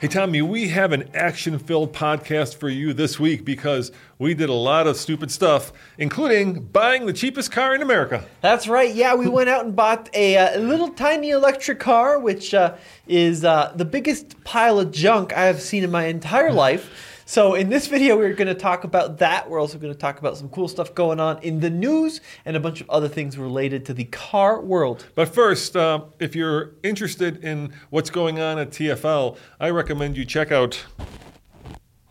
Hey, Tommy, we have an action-filled podcast for you this week because we did a lot of stupid stuff, including buying the cheapest car in America. That's right. Yeah, we went out and bought a little tiny electric car, which is the biggest pile of junk I have seen in my entire life. So in this video, we're going to talk about that. We're also going to talk about some cool stuff going on in the news and a bunch of other things related to the car world. But first, if you're interested in what's going on at TFL, I recommend you check out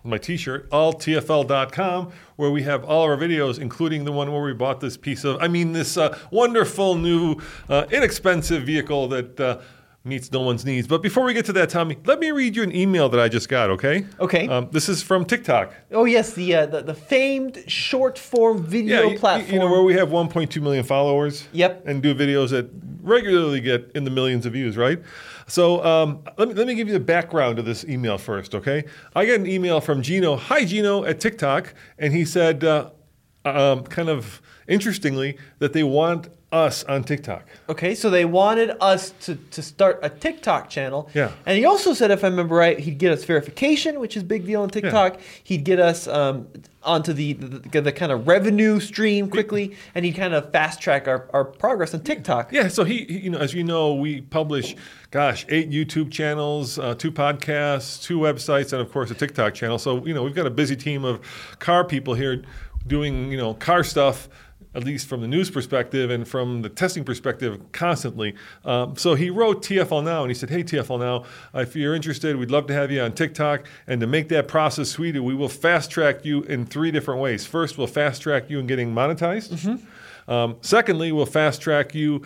my t-shirt, alltfl.com, where we have all our videos, including the one where we bought this wonderful new inexpensive vehicle that meets no one's needs. But before we get to that, Tommy, let me read you an email that I just got, okay? Okay. This is from TikTok. Oh, yes, the famed short-form video platform. You know, where we have 1.2 million followers. Yep. And do videos that regularly get in the millions of views, right? So let me give you the background of this email first, okay? I got an email from Gino. Hi, Gino, at TikTok. And he said, kind of interestingly, that they want us on TikTok. Okay, so they wanted us to start a TikTok channel. Yeah. And he also said, if I remember right, he'd get us verification, which is a big deal on TikTok. Yeah. He'd get us onto the kind of revenue stream quickly, and he'd kind of fast track our progress on TikTok. Yeah, so he as you know, we publish, 8 YouTube channels, 2 podcasts, 2 websites, and of course a TikTok channel. So, we've got a busy team of car people here doing, car stuff, at least from the news perspective and from the testing perspective, constantly. So he wrote TFL Now, and he said, hey, TFL Now, if you're interested, we'd love to have you on TikTok. And to make that process sweeter, we will fast-track you in 3 different ways. First, we'll fast-track you in getting monetized. Mm-hmm. Secondly, we'll fast-track you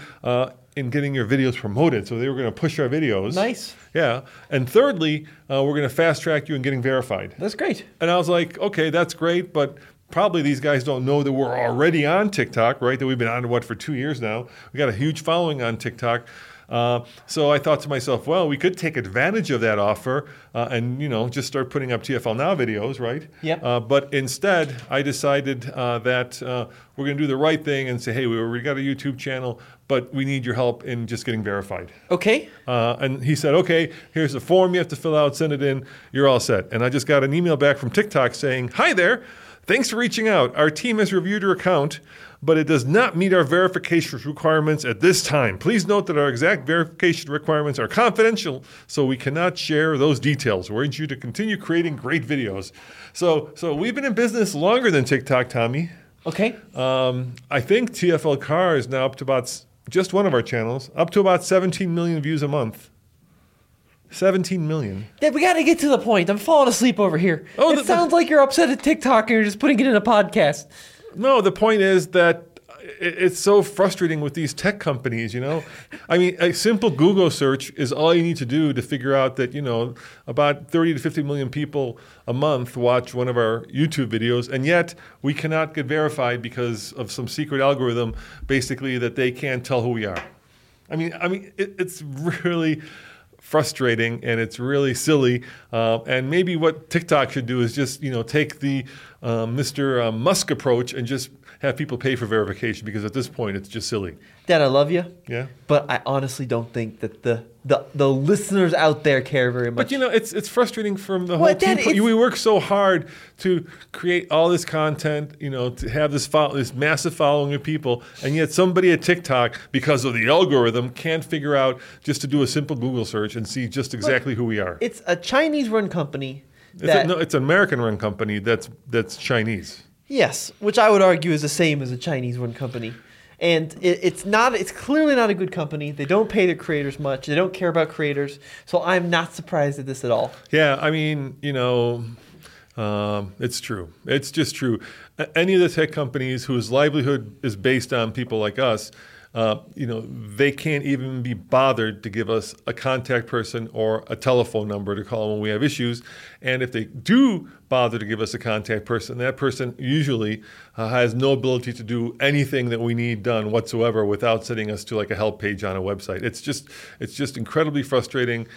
in getting your videos promoted. So they were going to push our videos. Nice. Yeah. And thirdly, we're going to fast-track you in getting verified. That's great. And I was like, okay, that's great, but probably these guys don't know that we're already on TikTok, right? That we've been on, for 2 years now. We got a huge following on TikTok. So I thought to myself, well, we could take advantage of that offer and, just start putting up TFL Now videos, right? Yep. But instead, I decided that we're going to do the right thing and say, hey, we got a YouTube channel, but we need your help in just getting verified. Okay. And he said, okay, here's a form you have to fill out, send it in, you're all set. And I just got an email back from TikTok saying, hi there. Thanks for reaching out. Our team has reviewed your account, but it does not meet our verification requirements at this time. Please note that our exact verification requirements are confidential, so we cannot share those details. We urge you to continue creating great videos. So we've been in business longer than TikTok, Tommy. Okay. I think TFL Car is now up to about, just one of our channels, up to about 17 million views a month. 17 million. Yeah, we got to get to the point. I'm falling asleep over here. Oh, it sounds like you're upset at TikTok and you're just putting it in a podcast. No, the point is that it's so frustrating with these tech companies, I mean, a simple Google search is all you need to do to figure out that, about 30 to 50 million people a month watch one of our YouTube videos, and yet we cannot get verified because of some secret algorithm, basically, that they can't tell who we are. I mean, it's really frustrating, and it's really silly. And maybe what TikTok should do is just, take the Mr. Musk approach and just have people pay for verification, because at this point it's just silly. Dad, I love you. Yeah. But I honestly don't think that the listeners out there care very much. But you know, it's frustrating from the whole team. We work so hard to create all this content, you know, to have this massive following of people, and yet somebody at TikTok, because of the algorithm, can't figure out just to do a simple Google search and see just exactly who we are. It's a Chinese-run company. It's an American-run company that's Chinese. Yes, which I would argue is the same as a Chinese-run company. And it's clearly not a good company. They don't pay their creators much. They don't care about creators. So I'm not surprised at this at all. Yeah, I mean, you know, it's true. It's just true. Any of the tech companies whose livelihood is based on people like us, you know, they can't even be bothered to give us a contact person or a telephone number to call when we have issues. And if they do bother to give us a contact person, that person usually has no ability to do anything that we need done whatsoever without sending us to like a help page on a website. It's just incredibly frustrating.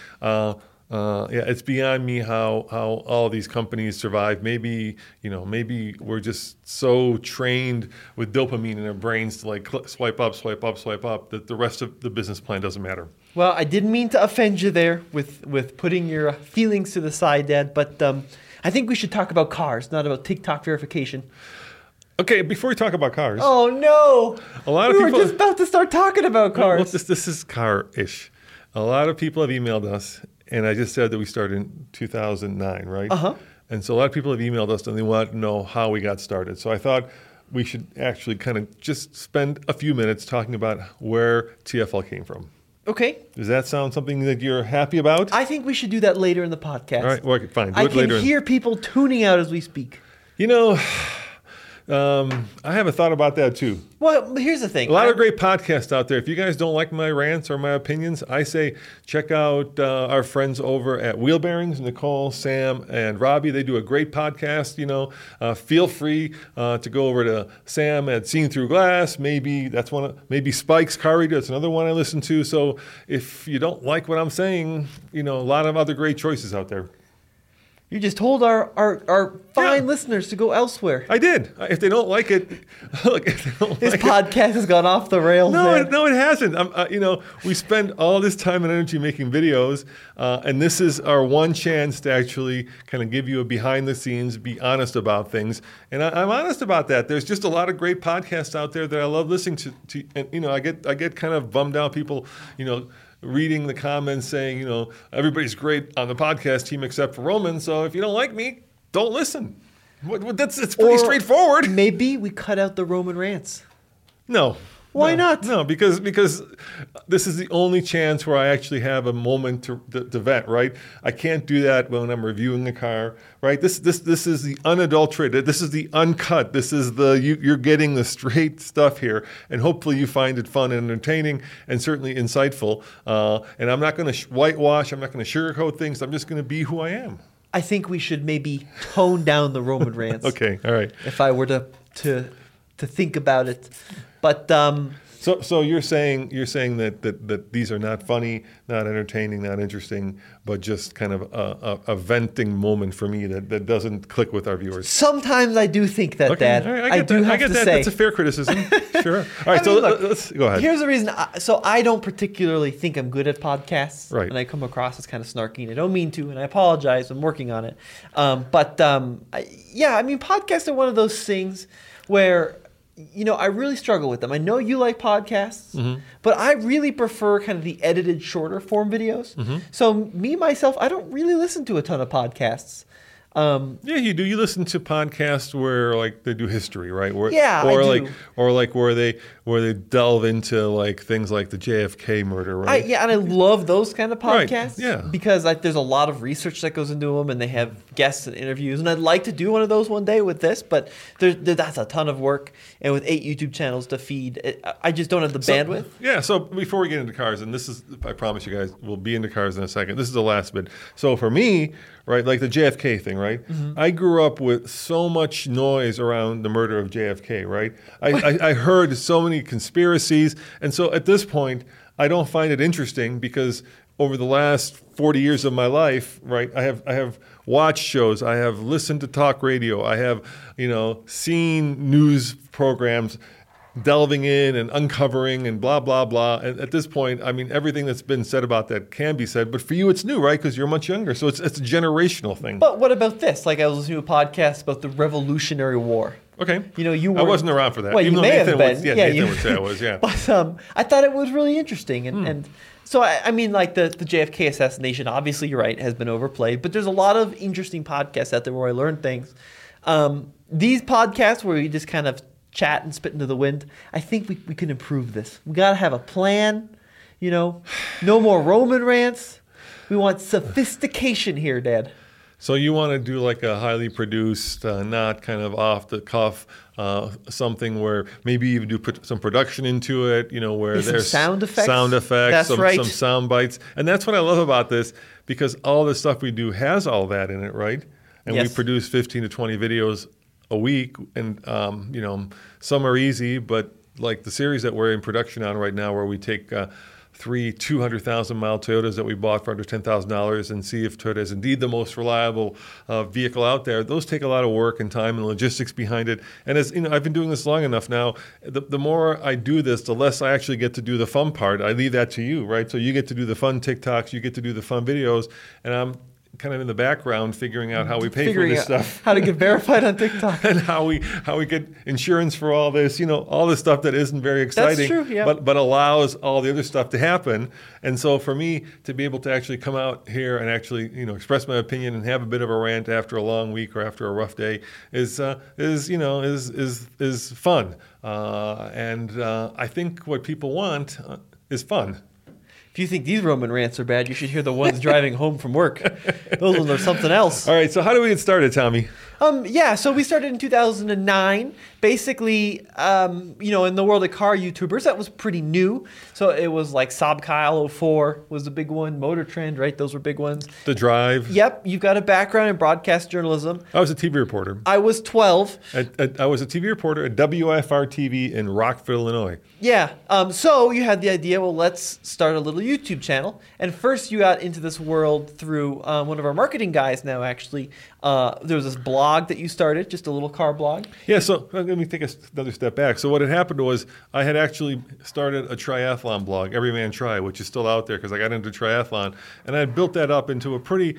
It's beyond me how all these companies survive. Maybe we're just so trained with dopamine in our brains to like swipe up that the rest of the business plan doesn't matter. Well, I didn't mean to offend you there with putting your feelings to the side, Dad, but I think we should talk about cars, not about TikTok verification. Okay, before we talk about cars. Oh no! We were just about to start talking about cars. Well, this is car-ish. A lot of people have emailed us. And I just said that we started in 2009, right? Uh-huh. And so a lot of people have emailed us and they want to know how we got started. So I thought we should actually kind of just spend a few minutes talking about where TFL came from. Okay. Does that sound something that you're happy about? I think we should do that later in the podcast. All right, well, fine. I can hear people tuning out as we speak. You know, I haven't thought about that too. Well, here's the thing. A lot of great podcasts out there. If you guys don't like my rants or my opinions, I say check out our friends over at Wheel Bearings, Nicole, Sam, and Robbie. They do a great podcast, you know. Feel free to go over to Sam at Seen Through Glass. Maybe that's one. Maybe Spike's Car Reader. That's another one I listen to. So if you don't like what I'm saying, you know, a lot of other great choices out there. You just told our fine listeners to go elsewhere. I did. If they don't like it, look. This podcast has gone off the rails. No, it hasn't. You know, we spend all this time and energy making videos, and this is our one chance to actually kind of give you a behind the scenes, be honest about things. And I'm honest about that. There's just a lot of great podcasts out there that I love listening to, and you know, I get kind of bummed out. People, you know, reading the comments saying, you know, everybody's great on the podcast team except for Roman, so if you don't like me, don't listen. It's pretty straightforward. Maybe we cut out the Roman rants. No. Why not? No, because this is the only chance where I actually have a moment to vent, right? I can't do that when I'm reviewing a car, right? This is the unadulterated. This is the uncut. This is the you're getting the straight stuff here, and hopefully you find it fun and entertaining, and certainly insightful. And I'm not going to whitewash. I'm not going to sugarcoat things. I'm just going to be who I am. I think we should maybe tone down the Roman rants. Okay, all right. If I were to think about it. But so you're saying that these are not funny, not entertaining, not interesting, but just kind of a venting moment for me that doesn't click with our viewers. Sometimes I do think that, okay, Dad. Right, I get that. That's a fair criticism. Sure. All right. Let's go ahead. Here's the reason. So I don't particularly think I'm good at podcasts, right? And I come across as kind of snarky, and I don't mean to, and I apologize. I'm working on it. Podcasts are one of those things where, you know, I really struggle with them. I know you like podcasts, mm-hmm. but I really prefer kind of the edited, shorter form videos. Mm-hmm. So myself, I don't really listen to a ton of podcasts. Yeah, you do. You listen to podcasts where like they do history, right? Or where they delve into like things like the JFK murder, right? And I love those kind of podcasts, right. Yeah, because like there's a lot of research that goes into them, and they have guests and interviews. And I'd like to do one of those one day with this, but that's a ton of work, and with 8 YouTube channels to feed, I just don't have the bandwidth. Yeah. So before we get into cars, and this is, I promise you guys, we'll be into cars in a second. This is the last bit. So for me, right, like the JFK thing, right? Mm-hmm. I grew up with so much noise around the murder of JFK, right? I heard so many conspiracies. And so at this point, I don't find it interesting because over the last 40 years of my life, right, I have watched shows, I have listened to talk radio, I have, seen news programs delving in and uncovering and blah, blah, blah. And at this point, I mean, everything that's been said about that can be said, but for you, it's new, right? Because you're much younger. So it's a generational thing. But what about this? Like, I was listening to a podcast about the Revolutionary War. Okay. I wasn't around for that. Well, even you may have been. Nathan would say I was, yeah. But I thought it was really interesting. And so, the JFK assassination, obviously, you're right, has been overplayed. But there's a lot of interesting podcasts out there where I learn things. These podcasts where you just kind of chat and spit into the wind, I think we can improve this. We got to have a plan, No more Roman rants. We want sophistication here, Dad. So you want to do like a highly produced, not kind of off the cuff, something where maybe you do put some production into it, where there's sound effects, some sound bites. And that's what I love about this, because all the stuff we do has all that in it, right? And yes, we produce 15 to 20 videos a week, and some are easy, but like the series that we're in production on right now, where we take three 200,000-mile Toyotas that we bought for under $10,000 and see if Toyota is indeed the most reliable vehicle out there. Those take a lot of work and time and logistics behind it. And as I've been doing this long enough now, the more I do this, the less I actually get to do the fun part. I leave that to you, right? So you get to do the fun TikToks, you get to do the fun videos, and I'm kind of in the background figuring out how we pay for this stuff, how to get verified on TikTok, and how we get insurance for all this, all this stuff that isn't very exciting. That's true, yeah. but allows all the other stuff to happen. And so for me to be able to actually come out here and actually express my opinion and have a bit of a rant after a long week or after a rough day is fun. And I think what people want is fun. If you think these Roman rants are bad, you should hear the ones driving home from work. Those ones are something else. All right, so how do we get started, Tommy? So we started in 2009. Basically, in the world of car YouTubers, that was pretty new. So it was like Saab Kyle 04 was the big one, Motor Trend, right? Those were big ones. The Drive. Yep, you've got a background in broadcast journalism. I was a TV reporter. I was 12. I was a TV reporter at WFR TV in Rockford, Illinois. Yeah, so you had the idea, well, let's start a little YouTube channel. And first you got into this world through one of our marketing guys now, actually. There was this blog that you started, just a little car blog. Yeah, so let me take another step back. So what had happened was I had actually started a triathlon blog, Everyman Tri, which is still out there because I got into triathlon. And I had built that up into a pretty,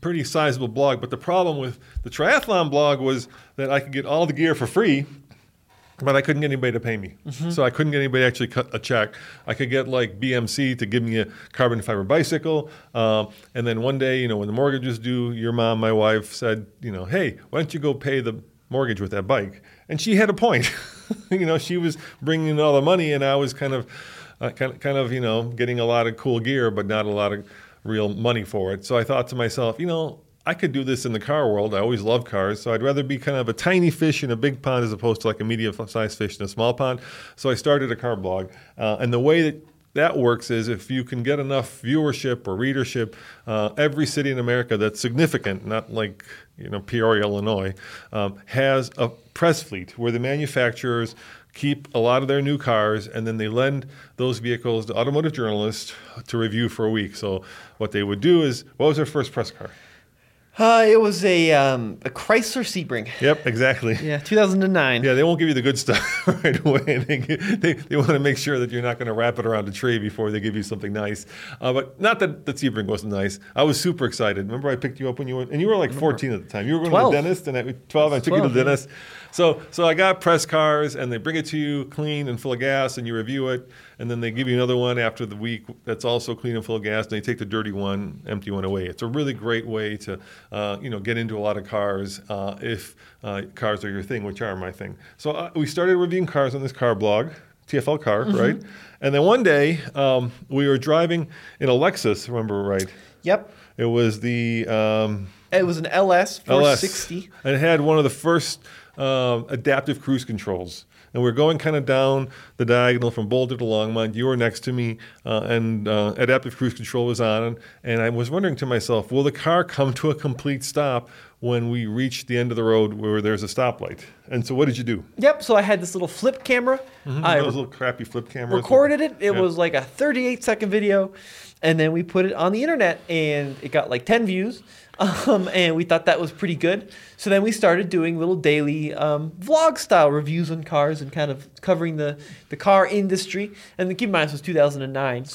pretty sizable blog. But the problem with the triathlon blog was that I could get all the gear for free, but I couldn't get anybody to pay me. Mm-hmm. So I couldn't get anybody to actually cut a check. I could get like BMC to give me a carbon fiber bicycle. And then one day, when the mortgage was due, your mom, my wife, said, hey, why don't you go pay the mortgage with that bike? And she had a point. She was bringing in all the money, and I was kind of getting a lot of cool gear, but not a lot of real money for it. So I thought to myself, I could do this in the car world. I always love cars, so I'd rather be kind of a tiny fish in a big pond as opposed to like a medium-sized fish in a small pond. So I started a car blog, and the way that works is if you can get enough viewership or readership, every city in America that's significant, not like Peoria, Illinois, has a press fleet where the manufacturers keep a lot of their new cars, and then they lend those vehicles to automotive journalists to review for a week. So what they would do is, what was their first press car? It was a Chrysler Sebring. Yep, exactly. Yeah, 2009. Yeah, they won't give you the good stuff right away. They want to make sure that you're not going to wrap it around a tree before they give you something nice. But not that the Sebring wasn't nice. I was super excited. Remember I picked you up when you went, and you were like 14 at the time. You were going 12. To the dentist, and at 12 I took you to the dentist. So I got press cars, and they bring it to you clean and full of gas, and you review it. And then they give you another one after the week that's also clean and full of gas, and they take the dirty one, empty one away. It's a really great way to, get into a lot of cars if cars are your thing, which are my thing. So we started reviewing cars on this car blog, TFL Car, mm-hmm. right? And then one day we were driving in a Lexus, remember, right? Yep. It was it was an LS 460. LS. And it had one of the first adaptive cruise controls. And we're going kind of down the diagonal from Boulder to Longmont. You were next to me, and adaptive cruise control was on. And I was wondering to myself, will the car come to a complete stop when we reached the end of the road where there's a stoplight. And so what did you do? Yep, so I had this little flip camera. Mm-hmm. I those little crappy flip cameras. Recorded it. It was like a 38-second video. And then we put it on the internet, and it got like 10 views. And we thought that was pretty good. So then we started doing little daily vlog-style reviews on cars and kind of covering the car industry. And keep in mind, this was 2009,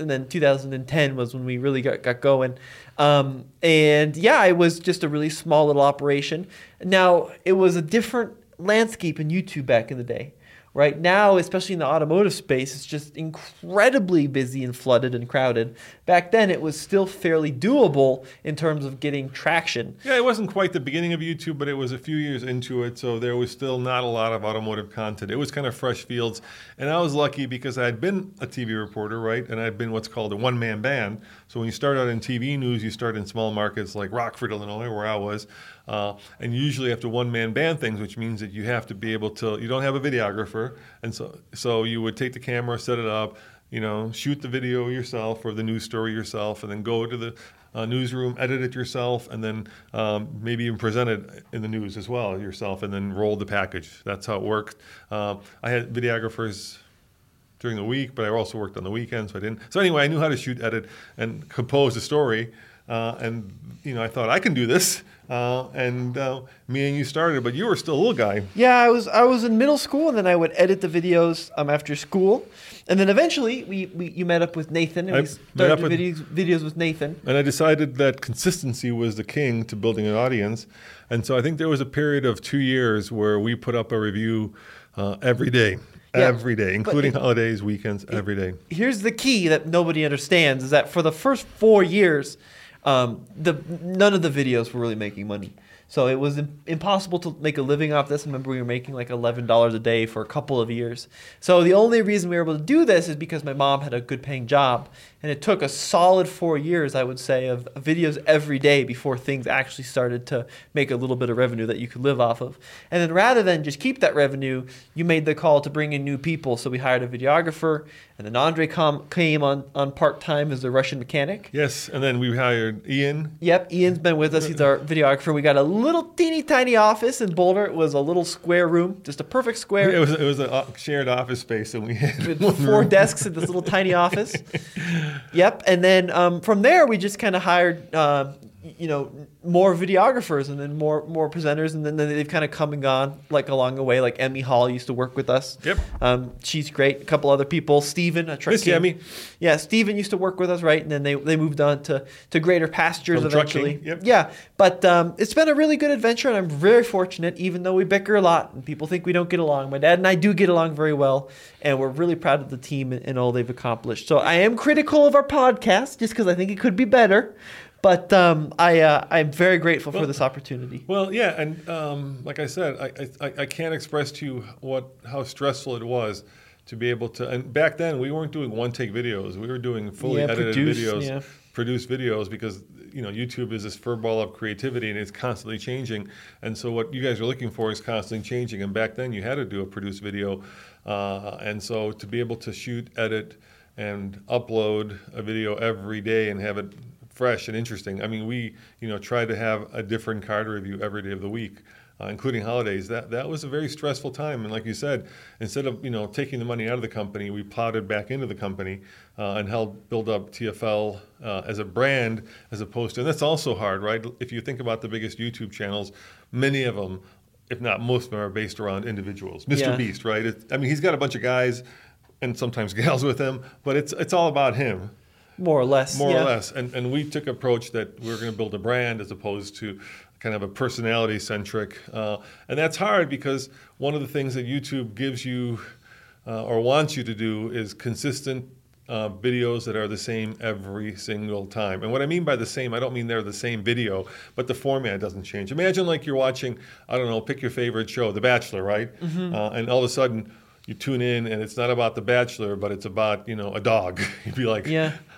and then 2010 was when we really got going. And yeah, it was just a really small little operation. Now, it was a different landscape in YouTube back in the day. Right now, especially in the automotive space, it's just incredibly busy and flooded and crowded. Back then, it was still fairly doable in terms of getting traction. Yeah, it wasn't quite the beginning of YouTube, but it was a few years into it, so there was still not a lot of automotive content. It was kind of fresh fields, and I was lucky because I had been a TV reporter, right, and I'd been what's called a one-man band. So when you start out in TV news, you start in small markets like Rockford, Illinois, where I was. And usually have to one-man band things, which means that you have to be able to, you don't have a videographer. And so you would take the camera, set it up, you know, shoot the video yourself or the news story yourself, and then go to the newsroom, edit it yourself, and then maybe even present it in the news as well yourself, and then roll the package. That's how it worked. I had videographers during the week, but I also worked on the weekends, so I didn't. So anyway, I knew how to shoot, edit, and compose a story. And, you know, I thought, I can do this. And me and you started, but you were still a little guy. Yeah, I was in middle school, and then I would edit the videos after school. And then eventually you met up with Nathan, and we started videos with Nathan. And I decided that consistency was the king to building an audience. And so I think there was a period of 2 years where we put up a review every day. Yeah, every day, including holidays, weekends, every day. Here's the key that nobody understands is that for the first 4 years, none of the videos were really making money. So it was impossible to make a living off this. I remember we were making like $11 a day for a couple of years. So the only reason we were able to do this is because my mom had a good paying job. And it took a solid 4 years, I would say, of videos every day before things actually started to make a little bit of revenue that you could live off of. And then rather than just keep that revenue, you made the call to bring in new people. So we hired a videographer. And then Andre came on part-time as a Russian mechanic. Yes, and then we hired Ian. Yep, Ian's been with us. He's our videographer. We got a little teeny tiny office in Boulder. It was a little square room, just a perfect square. It was a shared office space, and we had four desks in this little tiny office. Yep, and then from there we just kind of hired more videographers, and then more presenters, and then they've kind of come and gone like along the way. Like Emmy Hall used to work with us. Yep, she's great. A couple other people, Steven, a truck king. Miss Emmy. Yeah, Steven used to work with us, right? And then they moved on to greater pastures eventually. Yep. Yeah, but it's been a really good adventure, and I'm very fortunate. Even though we bicker a lot and people think we don't get along, my dad and I do get along very well, and we're really proud of the team and all they've accomplished. So I am critical of our podcast just because I think it could be better. But I'm very grateful for this opportunity. Well, yeah, and like I said, I can't express to you how stressful it was to be able to. And back then, we weren't doing one-take videos. We were doing fully edited videos, produced videos, because YouTube is this furball of creativity, and it's constantly changing. And so what you guys are looking for is constantly changing. And back then, you had to do a produced video. And so to be able to shoot, edit, and upload a video every day and have it fresh and interesting. I mean, we tried to have a different car review every day of the week, including holidays. That was a very stressful time. And like you said, instead of taking the money out of the company, we plowed it back into the company and helped build up TFL as a brand, as opposed to. And that's also hard, right? If you think about the biggest YouTube channels, many of them, if not most of them, are based around individuals. Mr. Beast, right? He's got a bunch of guys and sometimes gals with him, but it's all about him. More or less. More or less. And we took an approach that we were going to build a brand as opposed to kind of a personality-centric. And that's hard because one of the things that YouTube gives you or wants you to do is consistent videos that are the same every single time. And what I mean by the same, I don't mean they're the same video, but the format doesn't change. Imagine like you're watching, I don't know, pick your favorite show, The Bachelor, right? Mm-hmm. And all of a sudden you tune in and it's not about The Bachelor, but it's about, a dog. You'd be like,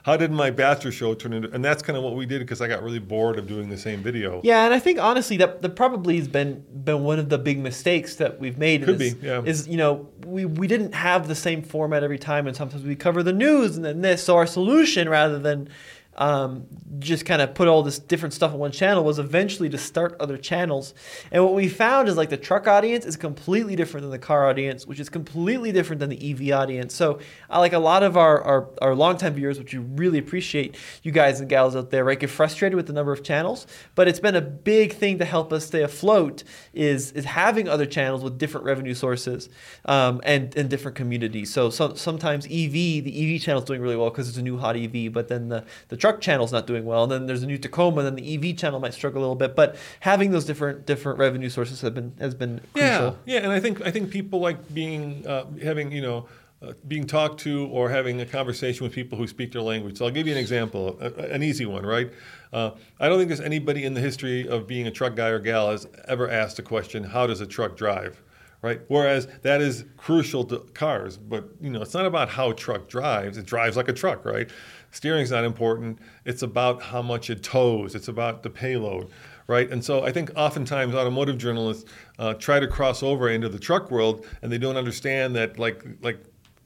how did my Bachelor show turn into? And that's kind of what we did because I got really bored of doing the same video. Yeah, and I think honestly that probably has been one of the big mistakes that we've made. We didn't have the same format every time, and sometimes we cover the news and then this. So our solution, rather than just kind of put all this different stuff on one channel was eventually to start other channels. And what we found is like the truck audience is completely different than the car audience, which is completely different than the EV audience. So like a lot of our longtime viewers, which we really appreciate, you guys and gals out there, right, get frustrated with the number of channels. But it's been a big thing to help us stay afloat is having other channels with different revenue sources and different communities. So sometimes the EV channel is doing really well because it's a new hot EV, but then the truck channel's not doing well. And then there's a new Tacoma, then the EV channel might struggle a little bit. But having those different revenue sources has been crucial. Yeah, and I think people like being having being talked to or having a conversation with people who speak their language. So I'll give you an example, an easy one, right? I don't think there's anybody in the history of being a truck guy or gal has ever asked the question, how does a truck drive? Right? Whereas that is crucial to cars, but it's not about how truck drives. It drives like a truck, right? Steering's not important. It's about how much it tows. It's about the payload, right? And so I think oftentimes automotive journalists try to cross over into the truck world, and they don't understand that like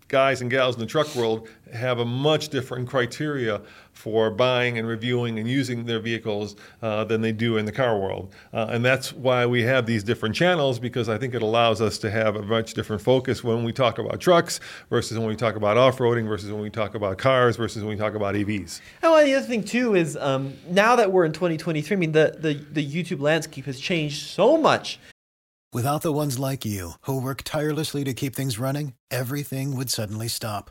guys and gals in the truck world have a much different criteria for buying and reviewing and using their vehicles than they do in the car world. And that's why we have these different channels, because I think it allows us to have a much different focus when we talk about trucks versus when we talk about off-roading versus when we talk about cars versus when we talk about EVs. And the other thing, too, is now that we're in 2023, I mean, the YouTube landscape has changed so much. Without the ones like you, who work tirelessly to keep things running, everything would suddenly stop.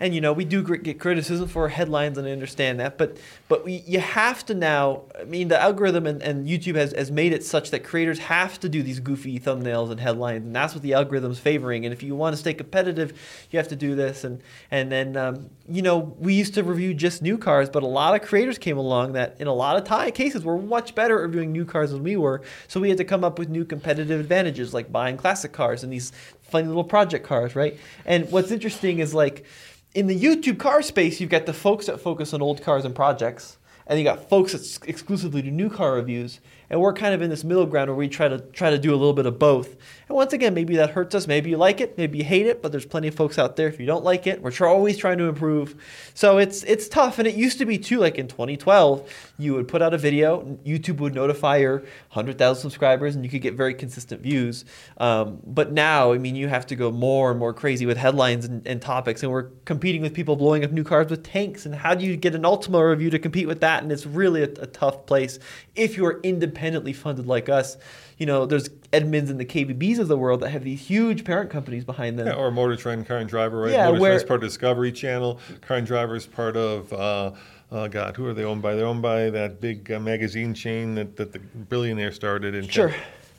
And, we do get criticism for headlines, and I understand that. But you have to now – I mean, the algorithm and YouTube has made it such that creators have to do these goofy thumbnails and headlines, and that's what the algorithm's favoring. And if you want to stay competitive, you have to do this. And then, we used to review just new cars, but a lot of creators came along that in a lot of cases were much better at reviewing new cars than we were. So we had to come up with new competitive advantages like buying classic cars and these funny little project cars, right? And what's interesting is like – in the YouTube car space, you've got the folks that focus on old cars and projects, and you got folks that exclusively do new car reviews, and we're kind of in this middle ground where we try to do a little bit of both. And once again, maybe that hurts us. Maybe you like it, maybe you hate it, but there's plenty of folks out there if you don't like it. We're always trying to improve. So it's tough, and it used to be too, like in 2012, you would put out a video, and YouTube would notify your 100,000 subscribers, and you could get very consistent views. But now, I mean, you have to go more and more crazy with headlines and topics, and we're competing with people blowing up new cars with tanks, and how do you get an Ultima review to compete with that? And it's really a tough place if you are independently funded like us. There's Edmunds and the KBBs of the world that have these huge parent companies behind them. Yeah, or Motor Trend, Car and Driver, right? Yeah, Motor Trend's part of Discovery Channel. Car and Driver is part of who are they owned by? They're owned by that big magazine chain that the billionaire started in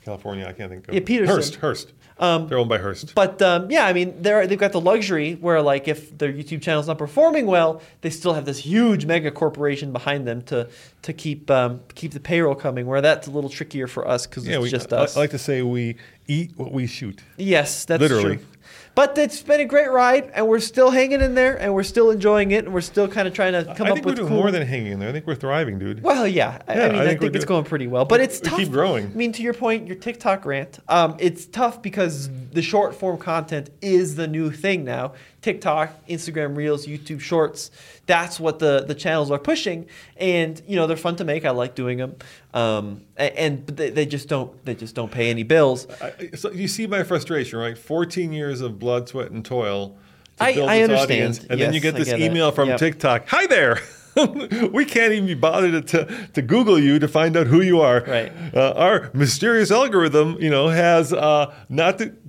California. I can't think of it. Yeah, Peterson. Hearst. They're owned by Hearst. But, they've got the luxury where, like, if their YouTube channel's not performing well, they still have this huge mega corporation behind them to keep the payroll coming, where that's a little trickier for us because just us. I like to say we eat what we shoot. Yes, that's literally true. But it's been a great ride, and we're still hanging in there, and we're still enjoying it, and we're still kind of trying to come up with cool. I think we're doing more than hanging in there. I think we're thriving, dude. Well, yeah. I think it's going pretty well. But it's tough. We keep growing. I mean, to your point, your TikTok rant, it's tough because the short-form content is the new thing now. TikTok, Instagram Reels, YouTube Shorts, that's what the channels are pushing. And, they're fun to make. I like doing them. But they just don't pay any bills. So you see my frustration, right? 14 years of blood, sweat, and toil to build this audience. And then you get this email from TikTok. Hi there. We can't even be bothered to Google you to find out who you are. Right. Our mysterious algorithm, has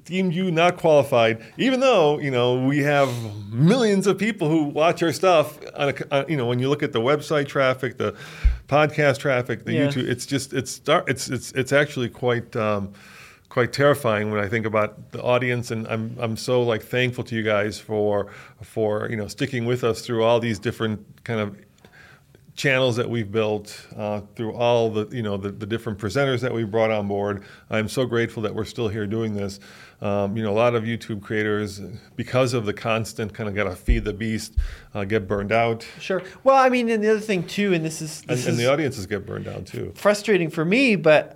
deemed you not qualified, even though, we have millions of people who watch our stuff. When you look at the website traffic, the podcast traffic, the YouTube, it's actually quite terrifying when I think about the audience, and I'm so like thankful to you guys for sticking with us through all these different kind of channels that we've built, through all the different presenters that we brought on board. I'm so grateful that we're still here doing this. A lot of YouTube creators, because of the constant kind of got to feed the beast, get burned out. Sure. Well, I mean, and the other thing too, and this is the audiences get burned out too. Frustrating for me, but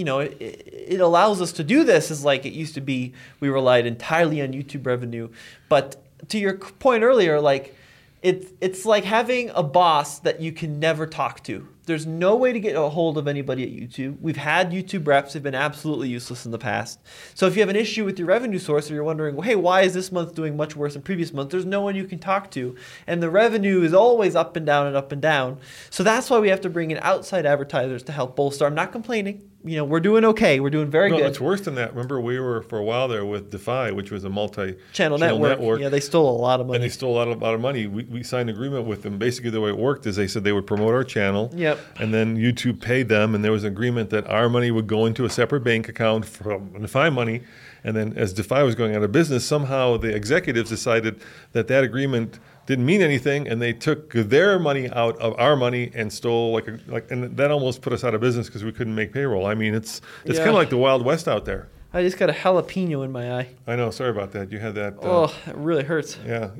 it allows us to do this. Is like it used to be, we relied entirely on YouTube revenue. But to your point earlier, like it's like having a boss that you can never talk to. There's no way to get a hold of anybody at YouTube. We've had YouTube reps. They've been absolutely useless in the past. So if you have an issue with your revenue source or you're wondering, well, hey, why is this month doing much worse than previous month? There's no one you can talk to. And the revenue is always up and down and up and down. So that's why we have to bring in outside advertisers to help bolster. I'm not complaining. We're doing okay. We're doing very good. No, it's worse than that. Remember, we were for a while there with Defy, which was a multi-channel network. Yeah, they stole a lot of money. And they stole a lot of money. We signed an agreement with them. Basically, the way it worked is they said they would promote our channel. Yep. And then YouTube paid them, and there was an agreement that our money would go into a separate bank account from Defy money. And then as Defy was going out of business, somehow the executives decided that agreement didn't mean anything, and they took their money out of our money and stole and that almost put us out of business because we couldn't make payroll. I mean, it's kind of like the Wild West out there. I just got a jalapeno in my eye. I know. Sorry about that. You had that. Oh, it really hurts. Yeah.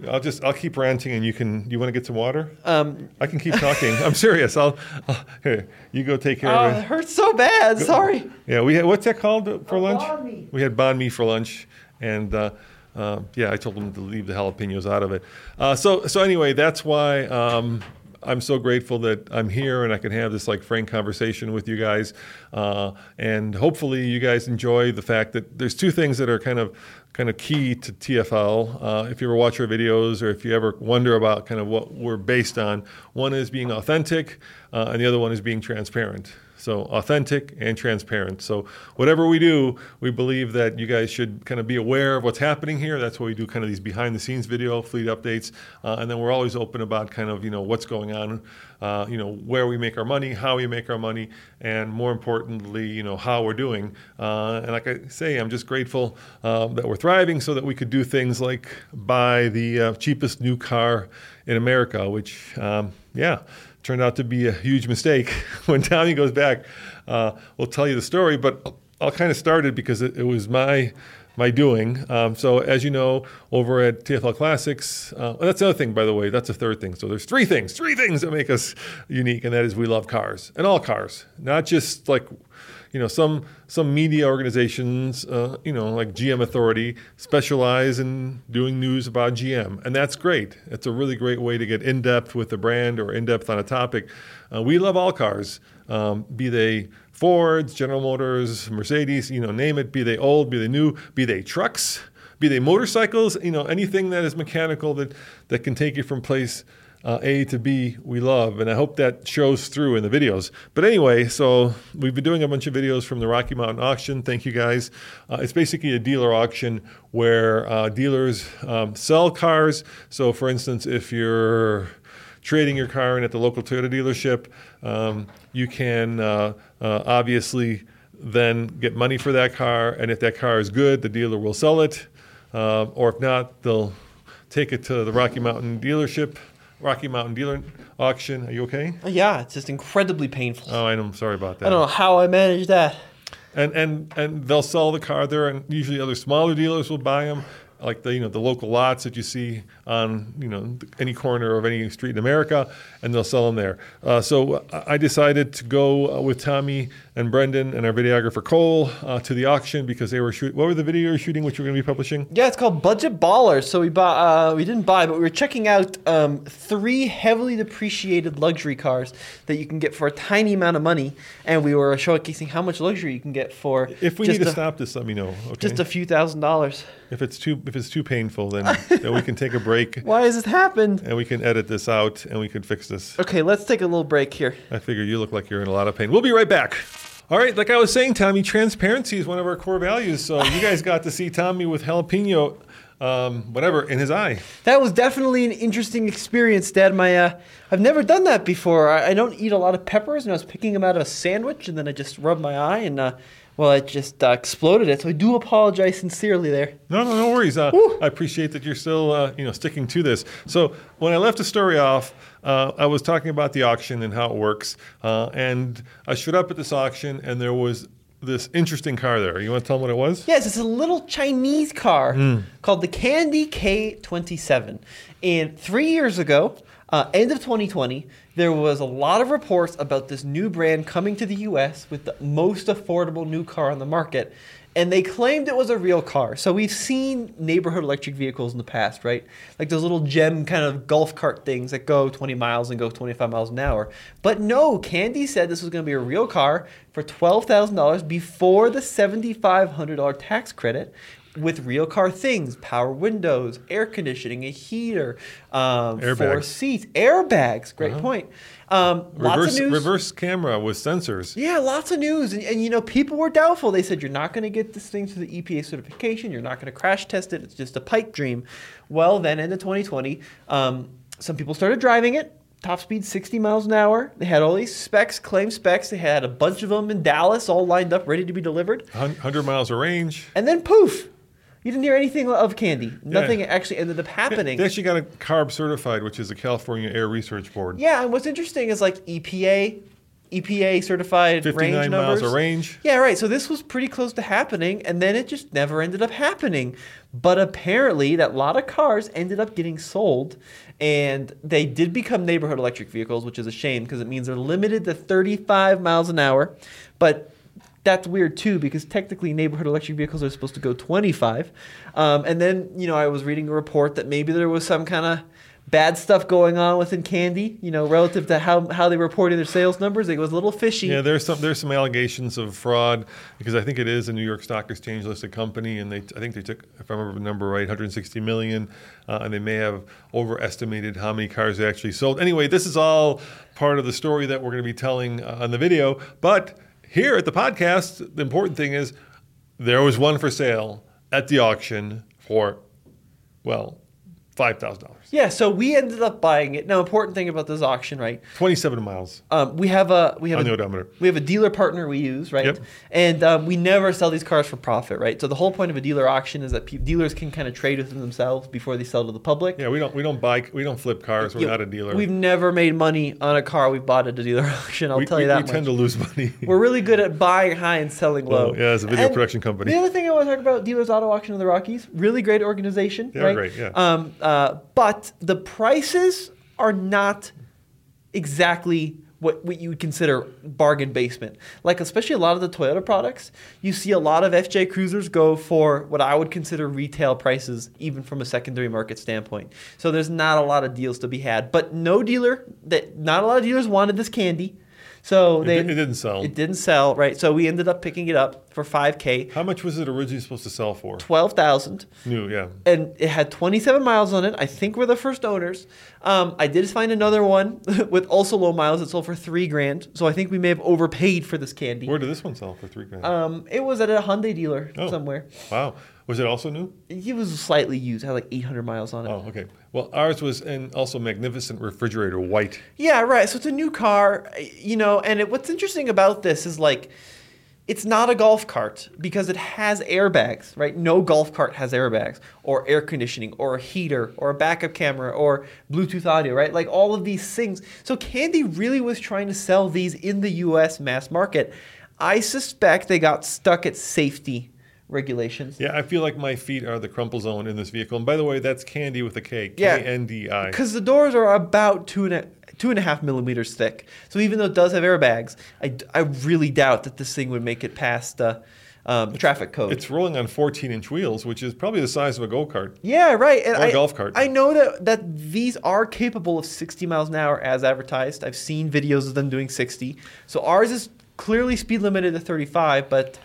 I'll keep ranting, and you can. You want to get some water? I can keep talking. I'm serious. Here, you go take care of it. It hurts so bad. Go, sorry. Yeah. We had, what's that called for lunch? Banh mi. We had banh mi for lunch, and. I told them to leave the jalapenos out of it. So anyway, that's why I'm so grateful that I'm here and I can have this frank conversation with you guys. And hopefully you guys enjoy the fact that there's two things that are kind of key to TFL. If you ever watch our videos or if you ever wonder about kind of what we're based on, one is being authentic and the other one is being transparent. So authentic and transparent. So whatever we do, we believe that you guys should kind of be aware of what's happening here. That's why we do kind of these behind-the-scenes video fleet updates. And then we're always open about kind of, what's going on, where we make our money, how we make our money, and more importantly, how we're doing. And like I say, I'm just grateful that we're thriving so that we could do things like buy the cheapest new car in America, which, turned out to be a huge mistake. When Tommy goes back, we'll tell you the story, but I'll kind of start it because it was my doing. So as you know, over at TFL Classics, that's another thing, by the way, that's a third thing. So there's three things that make us unique, and that is we love cars, and all cars, not just some media organizations, like GM Authority, specialize in doing news about GM. And that's great. It's a really great way to get in-depth with the brand or in-depth on a topic. We love all cars, be they Fords, General Motors, Mercedes, name it, be they old, be they new, be they trucks, be they motorcycles, anything that is mechanical that can take you from place A to B, we love, and I hope that shows through in the videos. But anyway, so we've been doing a bunch of videos from the Rocky Mountain Auction. Thank you guys. It's basically a dealer auction where dealers sell cars. So for instance, if you're trading your car in at the local Toyota dealership, you can obviously then get money for that car. And if that car is good, the dealer will sell it. Or if not, they'll take it to the Rocky Mountain dealership. Rocky Mountain dealer auction. Are you okay? Yeah, it's just incredibly painful. Oh, I'm sorry about that. I don't know how I managed that. And they'll sell the car there, and usually other smaller dealers will buy them, like the local lots that you see on any corner of any street in America, and they'll sell them there. So I decided to go with Tommy and Brendan and our videographer Cole to the auction because they were shooting. What were the video you were shooting, which we're going to be publishing? Yeah, it's called Budget Ballers. So we bought, we didn't buy, but we were checking out three heavily depreciated luxury cars that you can get for a tiny amount of money, and we were showcasing how much luxury you can get for. If we need to stop this, let me know. Okay? Just a few $1,000s. If it's too painful, then we can take a break. Why has this happened? And we can edit this out, and we can fix this. Okay, let's take a little break here. I figure you look like you're in a lot of pain. We'll be right back. All right, like I was saying, Tommy, transparency is one of our core values. So you guys got to see Tommy with jalapeno, in his eye. That was definitely an interesting experience, Dad. I've never done that before. I don't eat a lot of peppers, and I was picking them out of a sandwich, and then I just rubbed my eye, and Well, it just exploded it, so I do apologize sincerely there. No worries. I appreciate that you're still, sticking to this. So when I left the story off, I was talking about the auction and how it works, and I showed up at this auction, and there was this interesting car there. You want to tell them what it was? Yes, it's a little Chinese car called the Kandi K27. And 3 years ago, end of 2020, there was a lot of reports about this new brand coming to the U.S. with the most affordable new car on the market, and they claimed it was a real car. So we've seen neighborhood electric vehicles in the past, right? Like those little gem kind of golf cart things that go 20 miles and go 25 miles an hour. But no, Kandi said this was going to be a real car for $12,000 before the $7,500 tax credit, with real car things, power windows, air conditioning, a heater, four seats, airbags. Great point. Lots of news. Reverse camera with sensors. Yeah, lots of news. And people were doubtful. They said, you're not going to get this thing through the EPA certification. You're not going to crash test it. It's just a pipe dream. Well, then in 2020, some people started driving it. Top speed, 60 miles an hour. They had all these specs, claim specs. They had a bunch of them in Dallas all lined up, ready to be delivered. 100 miles of range. And then poof. You didn't hear anything of Kandi. Nothing actually ended up happening. They actually got a CARB certified, which is the California Air Research Board. Yeah, and what's interesting is like EPA certified range numbers. 59 miles of range. Yeah, right. So this was pretty close to happening, and then it just never ended up happening. But apparently that lot of cars ended up getting sold, and they did become neighborhood electric vehicles, which is a shame because it means they're limited to 35 miles an hour. But that's weird, too, because technically neighborhood electric vehicles are supposed to go 25. And then, I was reading a report that maybe there was some kind of bad stuff going on within Kandi, relative to how they reported their sales numbers. It was a little fishy. Yeah, there's some allegations of fraud, because I think it is a New York Stock Exchange listed company, and I think they took, if I remember the number right, $160 million, and they may have overestimated how many cars they actually sold. Anyway, this is all part of the story that we're going to be telling on the video, but here at the podcast, the important thing is there was one for sale at the auction for, $5,000. Yeah, so we ended up buying it. Now, important thing about this auction, right? 27 miles. We have on the odometer. We have a dealer partner we use, right? Yep. And we never sell these cars for profit, right? So the whole point of a dealer auction is that dealers can kind of trade with them themselves before they sell to the public. Yeah, we don't flip cars. We're not a dealer. We've never made money on a car we bought at a dealer auction. I'll tell you that much. We tend to lose money. We're really good at buying high and selling low. Yeah, as a video production company. The other thing I want to talk about, Dealers Auto Auction of the Rockies, really great organization. They're great, yeah. But the prices are not exactly what you would consider bargain basement. Like especially a lot of the Toyota products, you see a lot of FJ Cruisers go for what I would consider retail prices, even from a secondary market standpoint. So there's not a lot of deals to be had. But not a lot of dealers wanted this Kandi. So it didn't sell. It didn't sell, right? So we ended up picking it up for $5,000. How much was it originally supposed to sell for? $12,000. New, yeah. And it had 27 miles on it. I think we're the first owners. I did find another one with also low miles. It sold for $3,000. So I think we may have overpaid for this Kandi. Where did this one sell for $3,000? It was at a Hyundai dealer somewhere. Wow. Was it also new? It was slightly used. It had like 800 miles on it. Oh, okay. Well, ours was in also magnificent refrigerator white. Yeah, right. So it's a new car, and what's interesting about this is like it's not a golf cart because it has airbags, right? No golf cart has airbags or air conditioning or a heater or a backup camera or Bluetooth audio, right? Like all of these things. So Kandi really was trying to sell these in the U.S. mass market. I suspect they got stuck at safety regulations. Yeah, I feel like my feet are the crumple zone in this vehicle. And by the way, that's Kandi with a K, Kandi. Because the doors are about 2.5 millimeters thick. So even though it does have airbags, I really doubt that this thing would make it past traffic code. It's rolling on 14-inch wheels, which is probably the size of a go-kart. Yeah, right. And or a golf cart. I know that these are capable of 60 miles an hour as advertised. I've seen videos of them doing 60. So ours is clearly speed limited to 35, but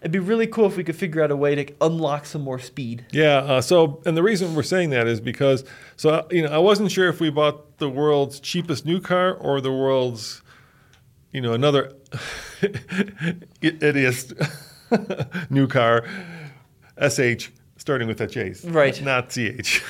it'd be really cool if we could figure out a way to unlock some more speed. Yeah. And the reason we're saying that is because, I wasn't sure if we bought the world's cheapest new car or the world's, another idiot new car, SH starting with HH, right? Not CH.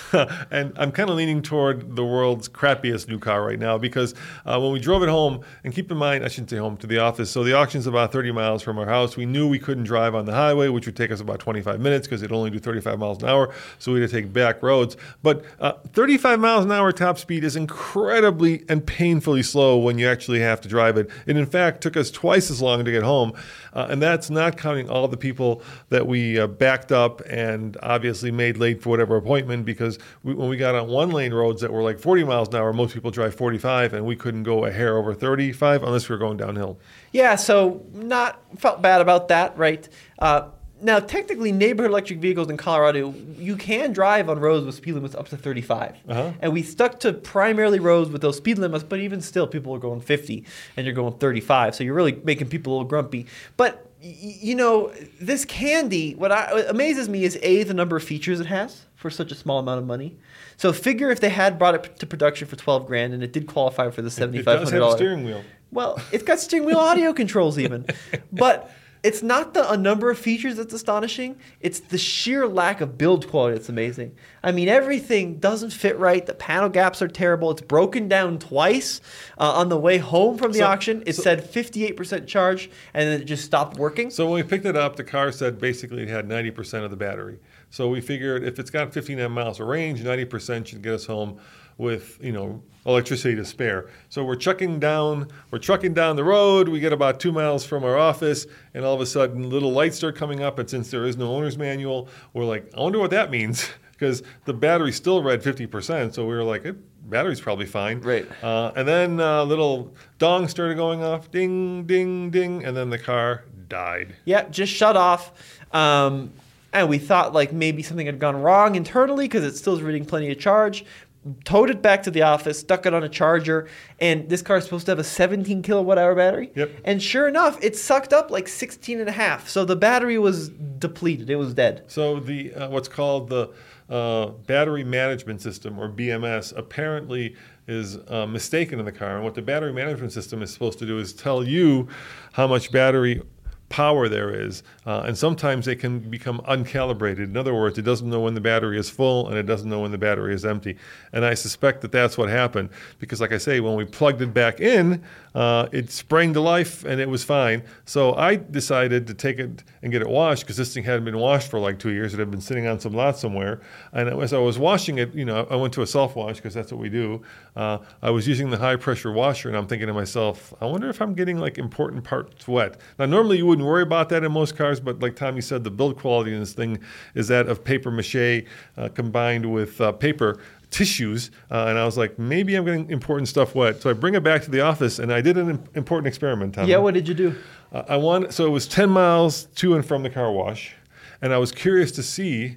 And I'm kind of leaning toward the world's crappiest new car right now because when we drove it home, and keep in mind, I shouldn't say home, to the office. So the auction's about 30 miles from our house. We knew we couldn't drive on the highway, which would take us about 25 minutes because it'd only do 35 miles an hour. So we had to take back roads. But 35 miles an hour top speed is incredibly and painfully slow when you actually have to drive it. It, in fact, took us twice as long to get home. And that's not counting all the people that we backed up and obviously made late for whatever appointment, because when we got on one-lane roads that were like 40 miles an hour, most people drive 45, and we couldn't go a hair over 35 unless we were going downhill. Yeah, so not felt bad about that, right? Now, technically, neighborhood electric vehicles in Colorado, you can drive on roads with speed limits up to 35. Uh-huh. And we stuck to primarily roads with those speed limits, but even still, people are going 50, and you're going 35. So you're really making people a little grumpy. But, you know, this Kandi, what amazes me is, A, the number of features it has for such a small amount of money. So figure if they had brought it to production for $12,000, and it did qualify for the $7,500. It does have a steering wheel. Well, it's got steering wheel audio controls even. But it's not a number of features that's astonishing. It's the sheer lack of build quality that's amazing. I mean, everything doesn't fit right. The panel gaps are terrible. It's broken down twice on the way home from the auction. It said 58% charge, and then it just stopped working. So when we picked it up, the car said basically it had 90% of the battery. So we figured if it's got 59 miles of range, 90% should get us home with, you know, electricity to spare. So we're trucking down the road. We get about 2 miles from our office, and all of a sudden little lights start coming up, and since there is no owner's manual, we're like, I wonder what that means, because the battery still read 50%, so we were like, battery's probably fine. Right. And then little dong started going off, ding, ding, ding, and then the car died. Yeah, just shut off. And we thought like maybe something had gone wrong internally because it still is reading plenty of charge. Towed it back to the office, stuck it on a charger, and this car is supposed to have a 17 kilowatt hour battery. Yep. And sure enough, it sucked up like 16 and a half. So the battery was depleted. It was dead. So the what's called the battery management system, or BMS, apparently is mistaken in the car. And what the battery management system is supposed to do is tell you how much battery power there is, and sometimes they can become uncalibrated. In other words, it doesn't know when the battery is full, and it doesn't know when the battery is empty. And I suspect that that's what happened, because like I say, when we plugged it back in, it sprang to life and it was fine. So I decided to take it and get it washed, because this thing hadn't been washed for like 2 years. It had been sitting on some lot somewhere. And as I was washing it, you know, I went to a self-wash because that's what we do. I was using the high-pressure washer, and I'm thinking to myself, I wonder if I'm getting like important parts wet. Now, normally you wouldn't worry about that in most cars, but like Tommy said, the build quality in this thing is that of paper mache combined with paper tissues, and I was like, maybe I'm getting important stuff wet. So I bring it back to the office, and I did an important experiment, Tommy. Yeah, what did you do? So it was 10 miles to and from the car wash, and I was curious to see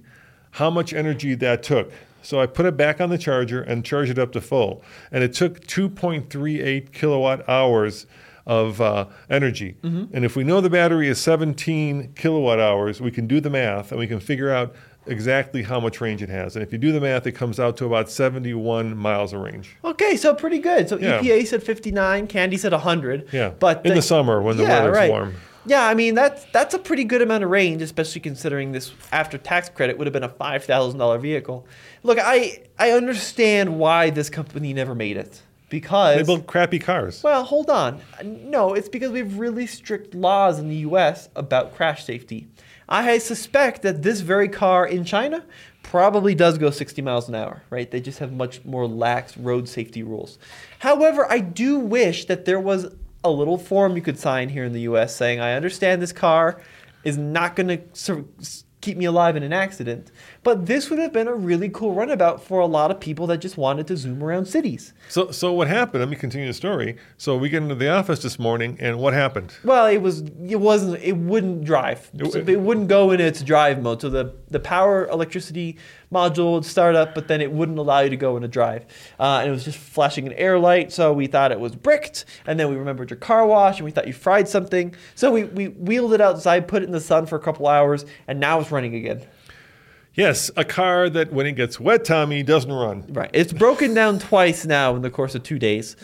how much energy that took. So I put it back on the charger and charged it up to full, and it took 2.38 kilowatt hours of energy. Mm-hmm. And if we know the battery is 17 kilowatt hours, we can do the math and we can figure out exactly how much range it has. And if you do the math, it comes out to about 71 miles of range. Okay, so pretty good. So yeah. EPA said 59, Kandi said 100. Yeah, but in the summer when the weather's right. Warm. Yeah, I mean, that's a pretty good amount of range, especially considering this after-tax credit would have been a $5,000 vehicle. Look, I understand why this company never made it. Because they build crappy cars. Well, hold on. No, it's because we have really strict laws in the U.S. about crash safety. I suspect that this very car in China probably does go 60 miles an hour, right? They just have much more lax road safety rules. However, I do wish that there was a little form you could sign here in the U.S. saying, I understand this car is not going to keep me alive in an accident. But this would have been a really cool runabout for a lot of people that just wanted to zoom around cities. So what happened? Let me continue the story. So we get into the office this morning, and what happened? Well, it wouldn't drive. It wouldn't go in its drive mode. So the power electricity module would start up, but then it wouldn't allow you to go into drive. And it was just flashing an air light, so we thought it was bricked, and then we remembered your car wash, and we thought you fried something. So we wheeled it outside, put it in the sun for a couple hours, and now it's running again. Yes, a car that when it gets wet, Tommy, doesn't run. Right. It's broken down twice now in the course of 2 days.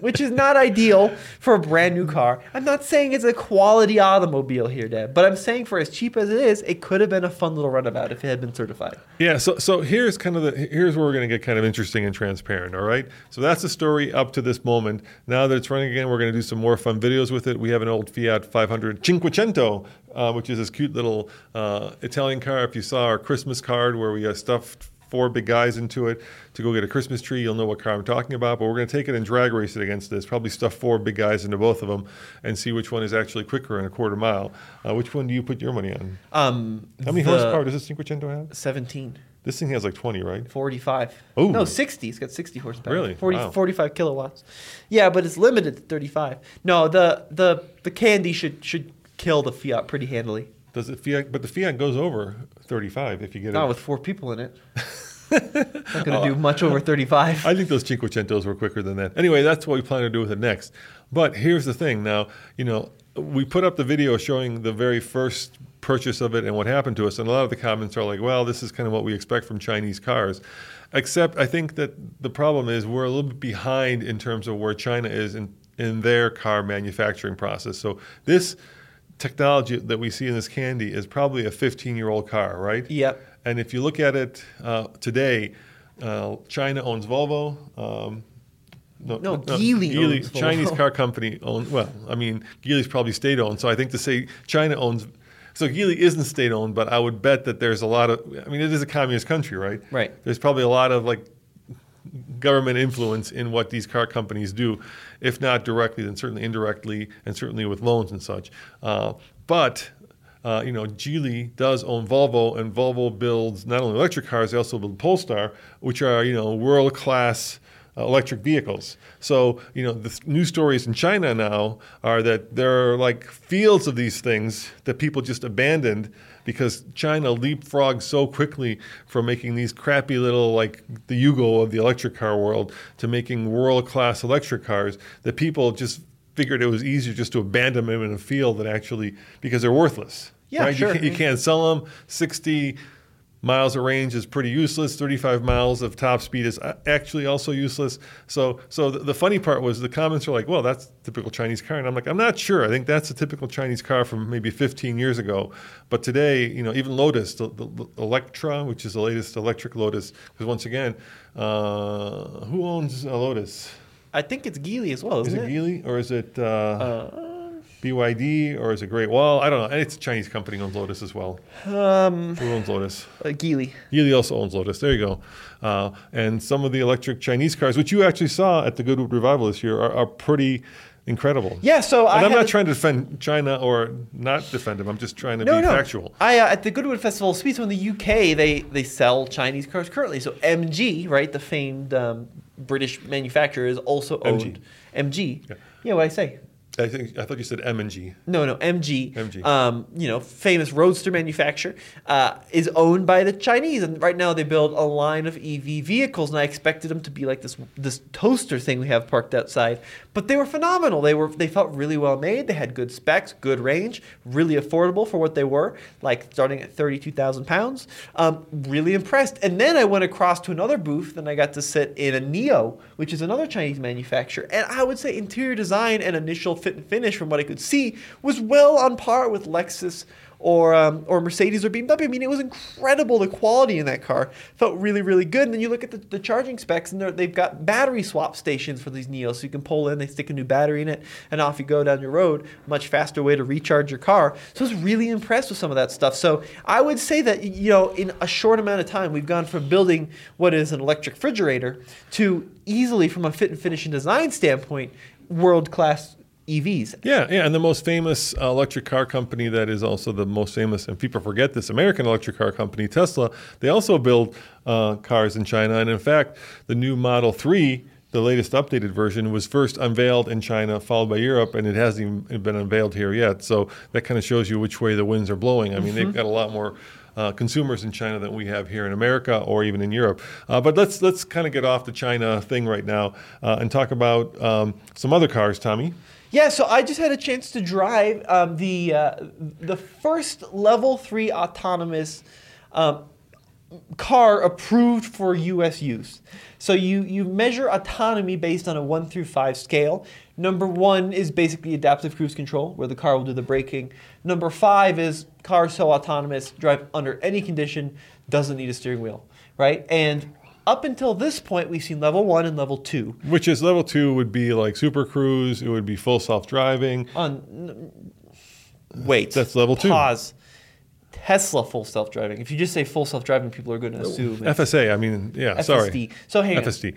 which is not ideal for a brand new car. I'm not saying it's a quality automobile here, Dad, but I'm saying for as cheap as it is, it could have been a fun little runabout if it had been certified. Yeah, so here's kind of here's where we're going to get kind of interesting and transparent, all right? So that's the story up to this moment. Now that it's running again, we're going to do some more fun videos with it. We have an old Fiat 500 Cinquecento, which is this cute little Italian car. If you saw our Christmas card where we stuffed four big guys into it to go get a Christmas tree, you'll know what car I'm talking about. But we're going to take it and drag race it against this, probably stuff four big guys into both of them and see which one is actually quicker in a quarter mile. Which one do you put your money on? How many horsepower does this Cinquecento have? 17. This thing has like 20, right? 45. Oh. No, 60. It's got 60 horsepower. Really? 40, wow. 45 kilowatts. Yeah, but it's limited to 35. No, the Kandi should kill the Fiat pretty handily. Does it Fiat? But the Fiat goes over 35 if you get it. Not with four people in it. Not going to do much over 35. I think those Cinquecentos were quicker than that. Anyway, that's what we plan to do with it next. But here's the thing. Now, you know, we put up the video showing the very first purchase of it and what happened to us. And a lot of the comments are like, well, this is kind of what we expect from Chinese cars. Except I think that the problem is we're a little bit behind in terms of where China is in their car manufacturing process. So this technology that we see in this Kandi is probably a 15-year-old car, right? Yep. And if you look at it today, China owns Volvo. Geely owns Volvo. Chinese car company owns, well, I mean, Geely's probably state-owned, so I think to say China owns, so Geely isn't state-owned, but I would bet that there's a lot of, I mean, it is a communist country, right? Right. There's probably a lot of, like, government influence in what these car companies do, if not directly, then certainly indirectly, and certainly with loans and such. But you know, Geely does own Volvo, and Volvo builds not only electric cars, they also build Polestar, which are, you know, world-class electric vehicles. So, you know, the news stories in China now are that there are like fields of these things that people just abandoned because China leapfrogged so quickly from making these crappy little, like the Yugo of the electric car world, to making world-class electric cars that people just figured it was easier just to abandon them in a field that actually, because they're worthless. Yeah, right? Sure. You can't sell them. 60 miles of range is pretty useless. 35 miles of top speed is actually also useless. So the funny part was the comments were like, well, that's a typical Chinese car. And I'm like, I'm not sure. I think that's a typical Chinese car from maybe 15 years ago. But today, you know, even Lotus, the Electra, which is the latest electric Lotus, because once again, who owns a Lotus? I think it's Geely as well, isn't it? Is it Geely or is it BYD or is it Great Wall? I don't know. It's a Chinese company owns Lotus as well. Who owns Lotus? Geely. Geely also owns Lotus. There you go. And some of the electric Chinese cars, which you actually saw at the Goodwood Revival this year, are pretty incredible. Yeah, so I'm not trying to defend China or not defend them. I'm just trying to be factual. At the Goodwood Festival of Speed, so in the UK, they sell Chinese cars currently. So MG, right, the famed British manufacturer, is also owned. MG. Yeah, what did I say? I thought you said MG. No, MG. MG. You know, famous roadster manufacturer, is owned by the Chinese, and right now they build a line of EV vehicles. And I expected them to be like this toaster thing we have parked outside, but they were phenomenal. They felt really well made. They had good specs, good range, really affordable for what they were. Like starting at 32,000 pounds. Really impressed. And then I went across to another booth, and I got to sit in a Neo, which is another Chinese manufacturer. And I would say interior design and initial fit and finish, from what I could see, was well on par with Lexus or Mercedes or BMW. I mean, it was incredible, the quality in that car. Felt really, really good. And then you look at the charging specs, and they've got battery swap stations for these Neos. So you can pull in, they stick a new battery in it, and off you go down your road. Much faster way to recharge your car. So I was really impressed with some of that stuff. So I would say that, you know, in a short amount of time, we've gone from building what is an electric refrigerator to easily, from a fit and finish and design standpoint, world-class EVs. Yeah, and the most famous electric car company that is also the most famous, and people forget this, American electric car company, Tesla, they also build cars in China. And in fact, the new Model 3, the latest updated version, was first unveiled in China, followed by Europe, and it hasn't even been unveiled here yet. So that kind of shows you which way the winds are blowing. I mean, they've got a lot more consumers in China than we have here in America or even in Europe. But let's kind of get off the China thing right now and talk about some other cars, Tommy. Yeah, so I just had a chance to drive the first level 3 autonomous car approved for U.S. use. So you measure autonomy based on a 1 through 5 scale. Number 1 is basically adaptive cruise control, where the car will do the braking. Number 5 is car so autonomous, drive under any condition, doesn't need a steering wheel, right? And up until this point, we've seen level 1 and level 2. Which is level 2 would be like Super Cruise, it would be full self-driving. Wait. That's level 2. Pause. Tesla full self-driving. If you just say full self-driving, people are going to assume FSA. I mean, yeah, FSD. Sorry. So hang on. FSD.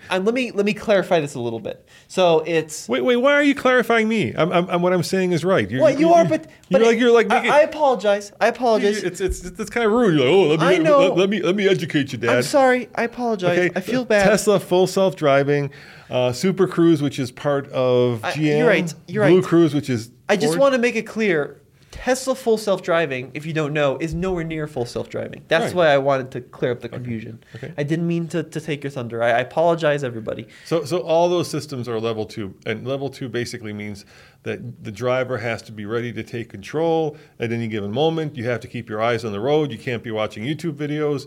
Let me clarify this a little bit. So it's wait. Why are you clarifying me? I'm what I'm saying is right. You're like I apologize. It's kind of rude. You're like, let me educate you, Dad. I'm sorry. I apologize. Okay. I feel bad. Tesla full self-driving, Super Cruise, which is part of GM. You're right. Blue Cruise, which is Ford. I just want to make it clear. Tesla full self-driving, if you don't know, is nowhere near full self-driving. That's why I wanted to clear up the confusion. Okay. I didn't mean to take your thunder. I apologize, everybody. So all those systems are level 2. And level 2 basically means that the driver has to be ready to take control at any given moment. You have to keep your eyes on the road. You can't be watching YouTube videos.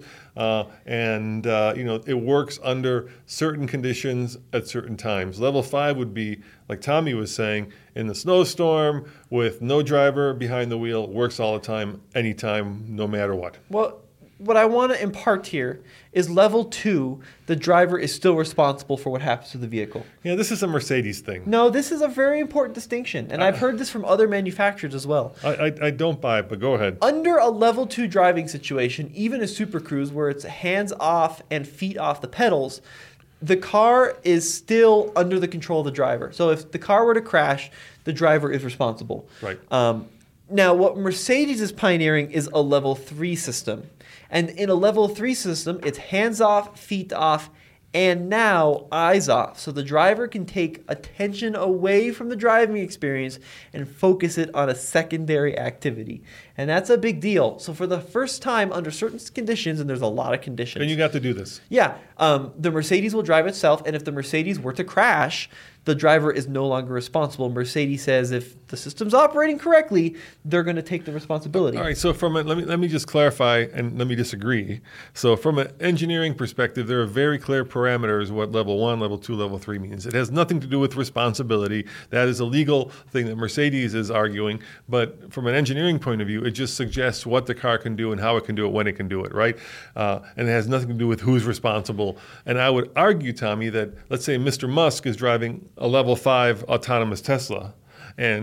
It works under certain conditions at certain times. Level 5 would be, like Tommy was saying, in the snowstorm with no driver behind the wheel, works all the time, anytime, no matter what. Well, what I want to impart here is level 2, the driver is still responsible for what happens to the vehicle. Yeah, this is a Mercedes thing. No, this is a very important distinction, and I've heard this from other manufacturers as well. I don't buy it, but go ahead. Under a level 2 driving situation, even a Super Cruise where it's hands off and feet off the pedals, the car is still under the control of the driver. So if the car were to crash, the driver is responsible. Right. Now, what Mercedes is pioneering is a level 3 system. And in a level 3 system, it's hands off, feet off, and now eyes off. So the driver can take attention away from the driving experience and focus it on a secondary activity. And that's a big deal. So for the first time under certain conditions, and there's a lot of conditions. And you got to do this. Yeah. The Mercedes will drive itself, and if the Mercedes were to crash, the driver is no longer responsible. Mercedes says if the system's operating correctly, they're going to take the responsibility. All right, so let me just clarify and let me disagree. So from an engineering perspective, there are very clear parameters what level 1, level 2, level 3 means. It has nothing to do with responsibility. That is a legal thing that Mercedes is arguing. But from an engineering point of view, it just suggests what the car can do and how it can do it, when it can do it, right? And it has nothing to do with who's responsible. And I would argue, Tommy, that let's say Mr. Musk is driving a level 5 autonomous Tesla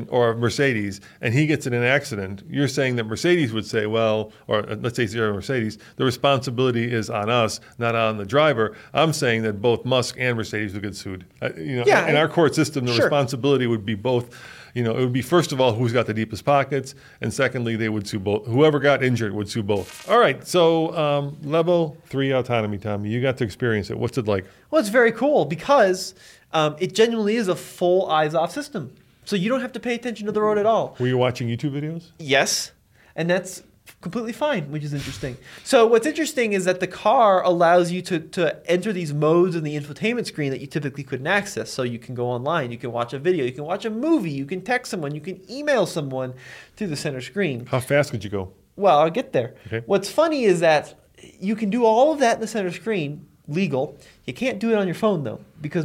or Mercedes, and he gets in an accident, you're saying that Mercedes would say, well, or let's say zero Mercedes, the responsibility is on us, not on the driver. I'm saying that both Musk and Mercedes would get sued. In our court system, the responsibility would be both. It would be, first of all, who's got the deepest pockets, and secondly, they would sue both. Whoever got injured would sue both. All right, so level 3 autonomy, Tommy, you got to experience it. What's it like? Well, it's very cool because it genuinely is a full eyes-off system. So you don't have to pay attention to the road at all. Were you watching YouTube videos? Yes, and that's completely fine, which is interesting. So what's interesting is that the car allows you to enter these modes in the infotainment screen that you typically couldn't access. So you can go online, you can watch a video, you can watch a movie, you can text someone, you can email someone through the center screen. How fast could you go? Well, I'll get there. Okay. What's funny is that you can do all of that in the center screen, legal. You can't do it on your phone, though, because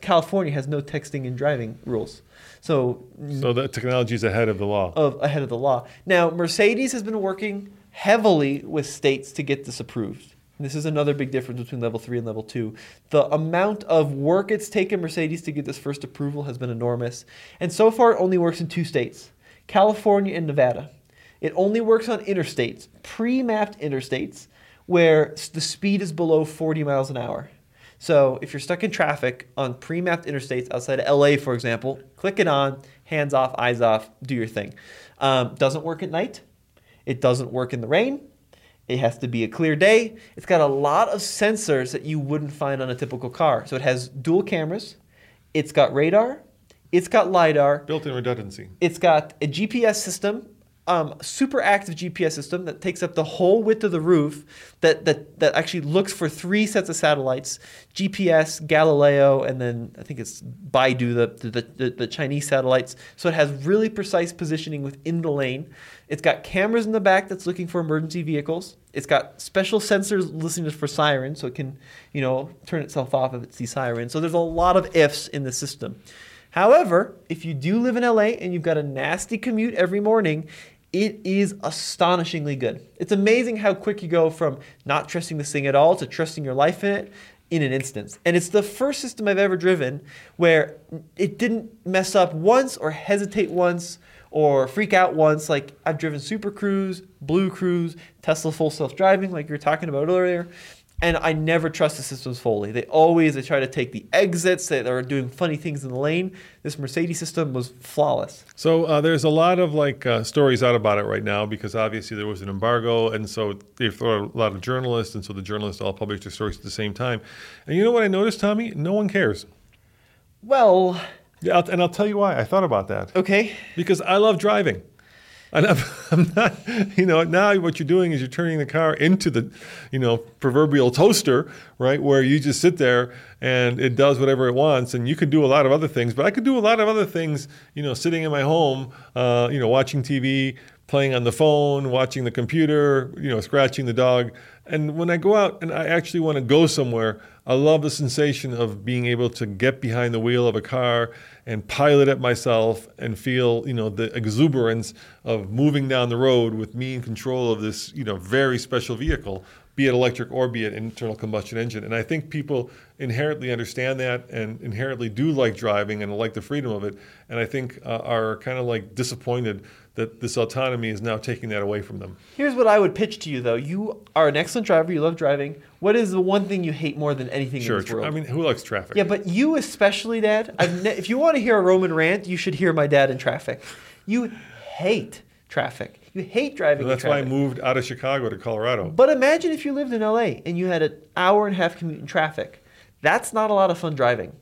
California has no texting and driving rules. So the technology is ahead of the law. Now, Mercedes has been working heavily with states to get this approved. And this is another big difference between level 3 and level 2. The amount of work it's taken Mercedes to get this first approval has been enormous. And so far, it only works in 2 states, California and Nevada. It only works on interstates, pre-mapped interstates, where the speed is below 40 miles an hour. So if you're stuck in traffic on pre-mapped interstates outside of LA, for example, click it on, hands off, eyes off, do your thing. Doesn't work at night. It doesn't work in the rain. It has to be a clear day. It's got a lot of sensors that you wouldn't find on a typical car. So it has dual cameras. It's got radar. It's got LiDAR. Built-in redundancy. It's got a GPS system. super active GPS system that takes up the whole width of the roof that actually looks for three sets of satellites, GPS, Galileo, and then I think it's Baidu, the Chinese satellites. So it has really precise positioning within the lane. It's got cameras in the back that's looking for emergency vehicles. It's got special sensors listening for sirens, so it can, turn itself off if it sees sirens. So there's a lot of ifs in the system. However, if you do live in LA and you've got a nasty commute every morning, it is astonishingly good. It's amazing how quick you go from not trusting this thing at all to trusting your life in it in an instant. And it's the first system I've ever driven where it didn't mess up once or hesitate once or freak out once. Like, I've driven Super Cruise, Blue Cruise, Tesla full self-driving like you were talking about earlier. And I never trust the systems fully. They try to take the exits. They're doing funny things in the lane. This Mercedes system was flawless. So there's a lot of stories out about it right now because obviously there was an embargo, and so they've thrown out a lot of journalists, and so the journalists all published their stories at the same time. And you know what I noticed, Tommy? No one cares. Well. Yeah, and I'll tell you why. I thought about that. Okay. Because I love driving. And I'm not, now what you're doing is you're turning the car into the, proverbial toaster, right, where you just sit there and it does whatever it wants. And you can do a lot of other things, but I could do a lot of other things, sitting in my home, watching TV, playing on the phone, watching the computer, scratching the dog. And when I go out and I actually want to go somewhere, I love the sensation of being able to get behind the wheel of a car and pilot it myself and feel, the exuberance of moving down the road with me in control of this, very special vehicle, be it electric or be it internal combustion engine. And I think people inherently understand that and inherently do like driving and like the freedom of it. And I think are kind of disappointed that this autonomy is now taking that away from them. Here's what I would pitch to you, though. You are an excellent driver. You love driving. What is the one thing you hate more than anything in this world? I mean, who likes traffic? Yeah, but you especially, Dad. If you want to hear a Roman rant, you should hear my dad in traffic. You hate traffic. You hate driving. Well, that's why I moved out of Chicago to Colorado. But imagine if you lived in LA and you had an hour and a half commute in traffic. That's not a lot of fun driving.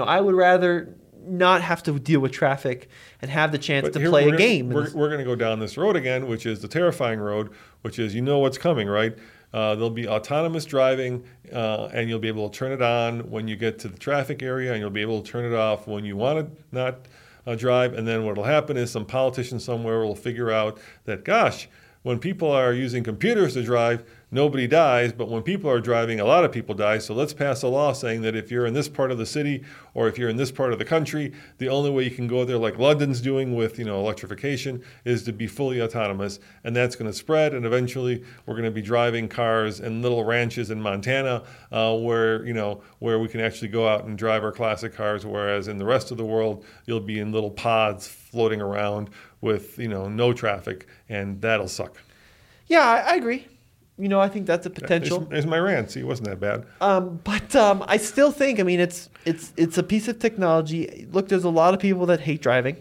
I would rather not have to deal with traffic and have the chance to play a game. We're going to go down this road again, which is the terrifying road, which is what's coming, right? There'll be autonomous driving, and you'll be able to turn it on when you get to the traffic area, and you'll be able to turn it off when you want to not drive. And then what'll happen is some politician somewhere will figure out that, gosh, when people are using computers to drive, nobody dies, but when people are driving, a lot of people die. So let's pass a law saying that if you're in this part of the city or if you're in this part of the country, the only way you can go there, like London's doing with electrification, is to be fully autonomous. And that's going to spread, and eventually we're going to be driving cars in little ranches in Montana where we can actually go out and drive our classic cars, whereas in the rest of the world, you'll be in little pods floating around with no traffic, and that'll suck. Yeah, I agree. I think that's a potential. There's my rant. See, it wasn't that bad. But I still think, it's a piece of technology. Look, there's a lot of people that hate driving.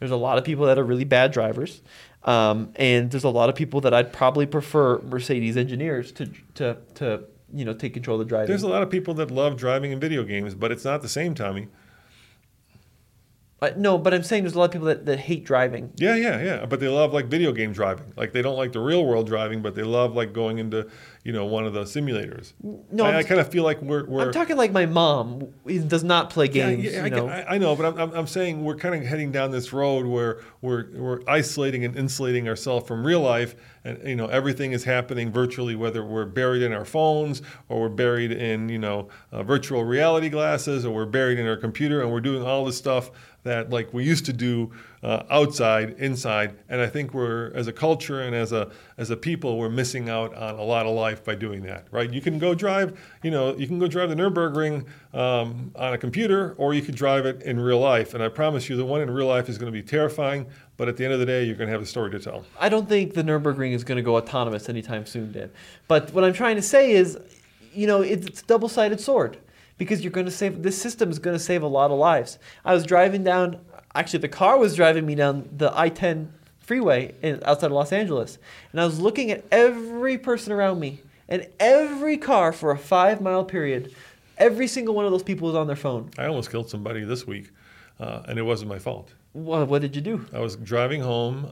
There's a lot of people that are really bad drivers. And there's a lot of people that I'd probably prefer Mercedes engineers to take control of the driving. There's a lot of people that love driving in video games, but it's not the same, Tommy. No, but I'm saying there's a lot of people that hate driving. Yeah. But they love video game driving. They don't like the real world driving, but they love going into one of the simulators. No, I kind of feel like we're. I'm talking like my mom does not play games. Yeah, I know, but I'm saying we're kind of heading down this road where we're isolating and insulating ourselves from real life, and everything is happening virtually, whether we're buried in our phones or we're buried in virtual reality glasses or we're buried in our computer, and we're doing all this stuff that we used to do outside, inside. And I think we're, as a culture and as a people, we're missing out on a lot of life by doing that, right? You can go drive, the Nürburgring on a computer, or you could drive it in real life. And I promise you the one in real life is going to be terrifying, but at the end of the day, you're going to have a story to tell. I don't think the Nürburgring is going to go autonomous anytime soon, Dan. But what I'm trying to say is, it's a double-sided sword. Because this system is going to save a lot of lives. I was driving down, actually the car was driving me down the I-10 freeway outside of Los Angeles. And I was looking at every person around me and every car for a 5-mile period. Every single one of those people was on their phone. I almost killed somebody this week, and it wasn't my fault. What did you do? I was driving home,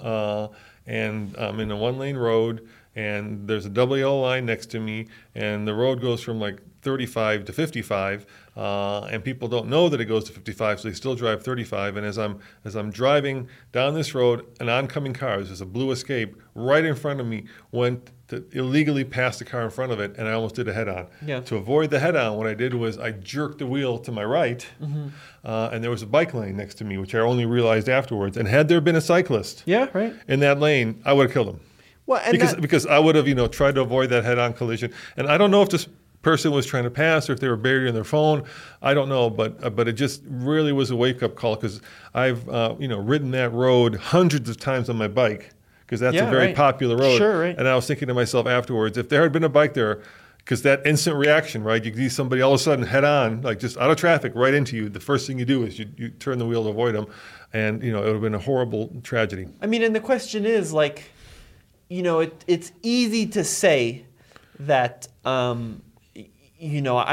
and I'm in a one-lane road, and there's a double yellow line next to me, and the road goes from like 35 to 55, and people don't know that it goes to 55, so they still drive 35. And as I'm driving down this road, an oncoming car, there's a blue Escape right in front of me, went to illegally pass the car in front of it, and I almost did a head-on. Yeah. To avoid the head-on, what I did was I jerked the wheel to my right, mm-hmm. And there was a bike lane next to me, which I only realized afterwards. And had there been a cyclist in that lane, I would have killed him. Well, and because I would have tried to avoid that head-on collision. And I don't know if this person was trying to pass or if they were buried in their phone. I don't know, but it just really was a wake-up call, because I've ridden that road hundreds of times on my bike, because that's a very popular road. Sure, right. And I was thinking to myself afterwards, if there had been a bike there, because that instant reaction, right? You see somebody all of a sudden head on, like just out of traffic, right into you. The first thing you do is you turn the wheel to avoid them, and it would have been a horrible tragedy. I mean, and the question is, like, it's easy to say that. I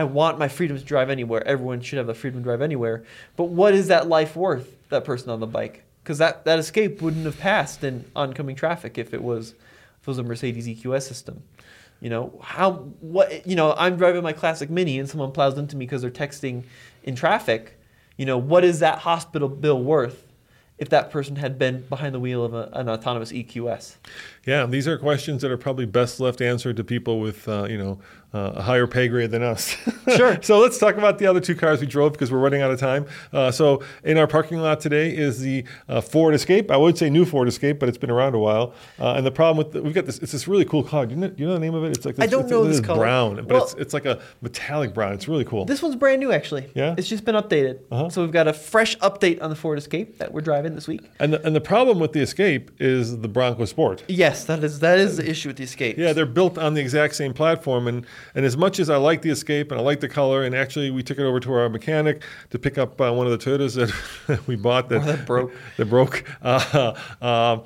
want my freedom to drive anywhere. Everyone should have the freedom to drive anywhere. But what is that life worth, that person on the bike? Because that Escape wouldn't have passed in oncoming traffic if it was a Mercedes EQS system. I'm driving my classic Mini and someone plows into me because they're texting in traffic. What is that hospital bill worth if that person had been behind the wheel of an autonomous EQS? Yeah, these are questions that are probably best left answered to people with, a higher pay grade than us. Sure. So let's talk about the other two cars we drove, because we're running out of time. So in our parking lot today is the Ford Escape. I would say new Ford Escape, but it's been around a while. And the problem with we've got this, it's this really cool color. Do you know the name of it? It's like this, I don't know this color. Brown, but it's like a metallic brown. It's really cool. This one's brand new, actually. Yeah. It's just been updated. Uh-huh. So we've got a fresh update on the Ford Escape that we're driving this week. And the problem with the Escape is the Bronco Sport. Yes, that is the issue with the Escapes. Yeah, they're built on the exact same platform, and as much as I like the Escape and I like the color, and actually we took it over to our mechanic to pick up one of the Toyotas that we bought that broke. The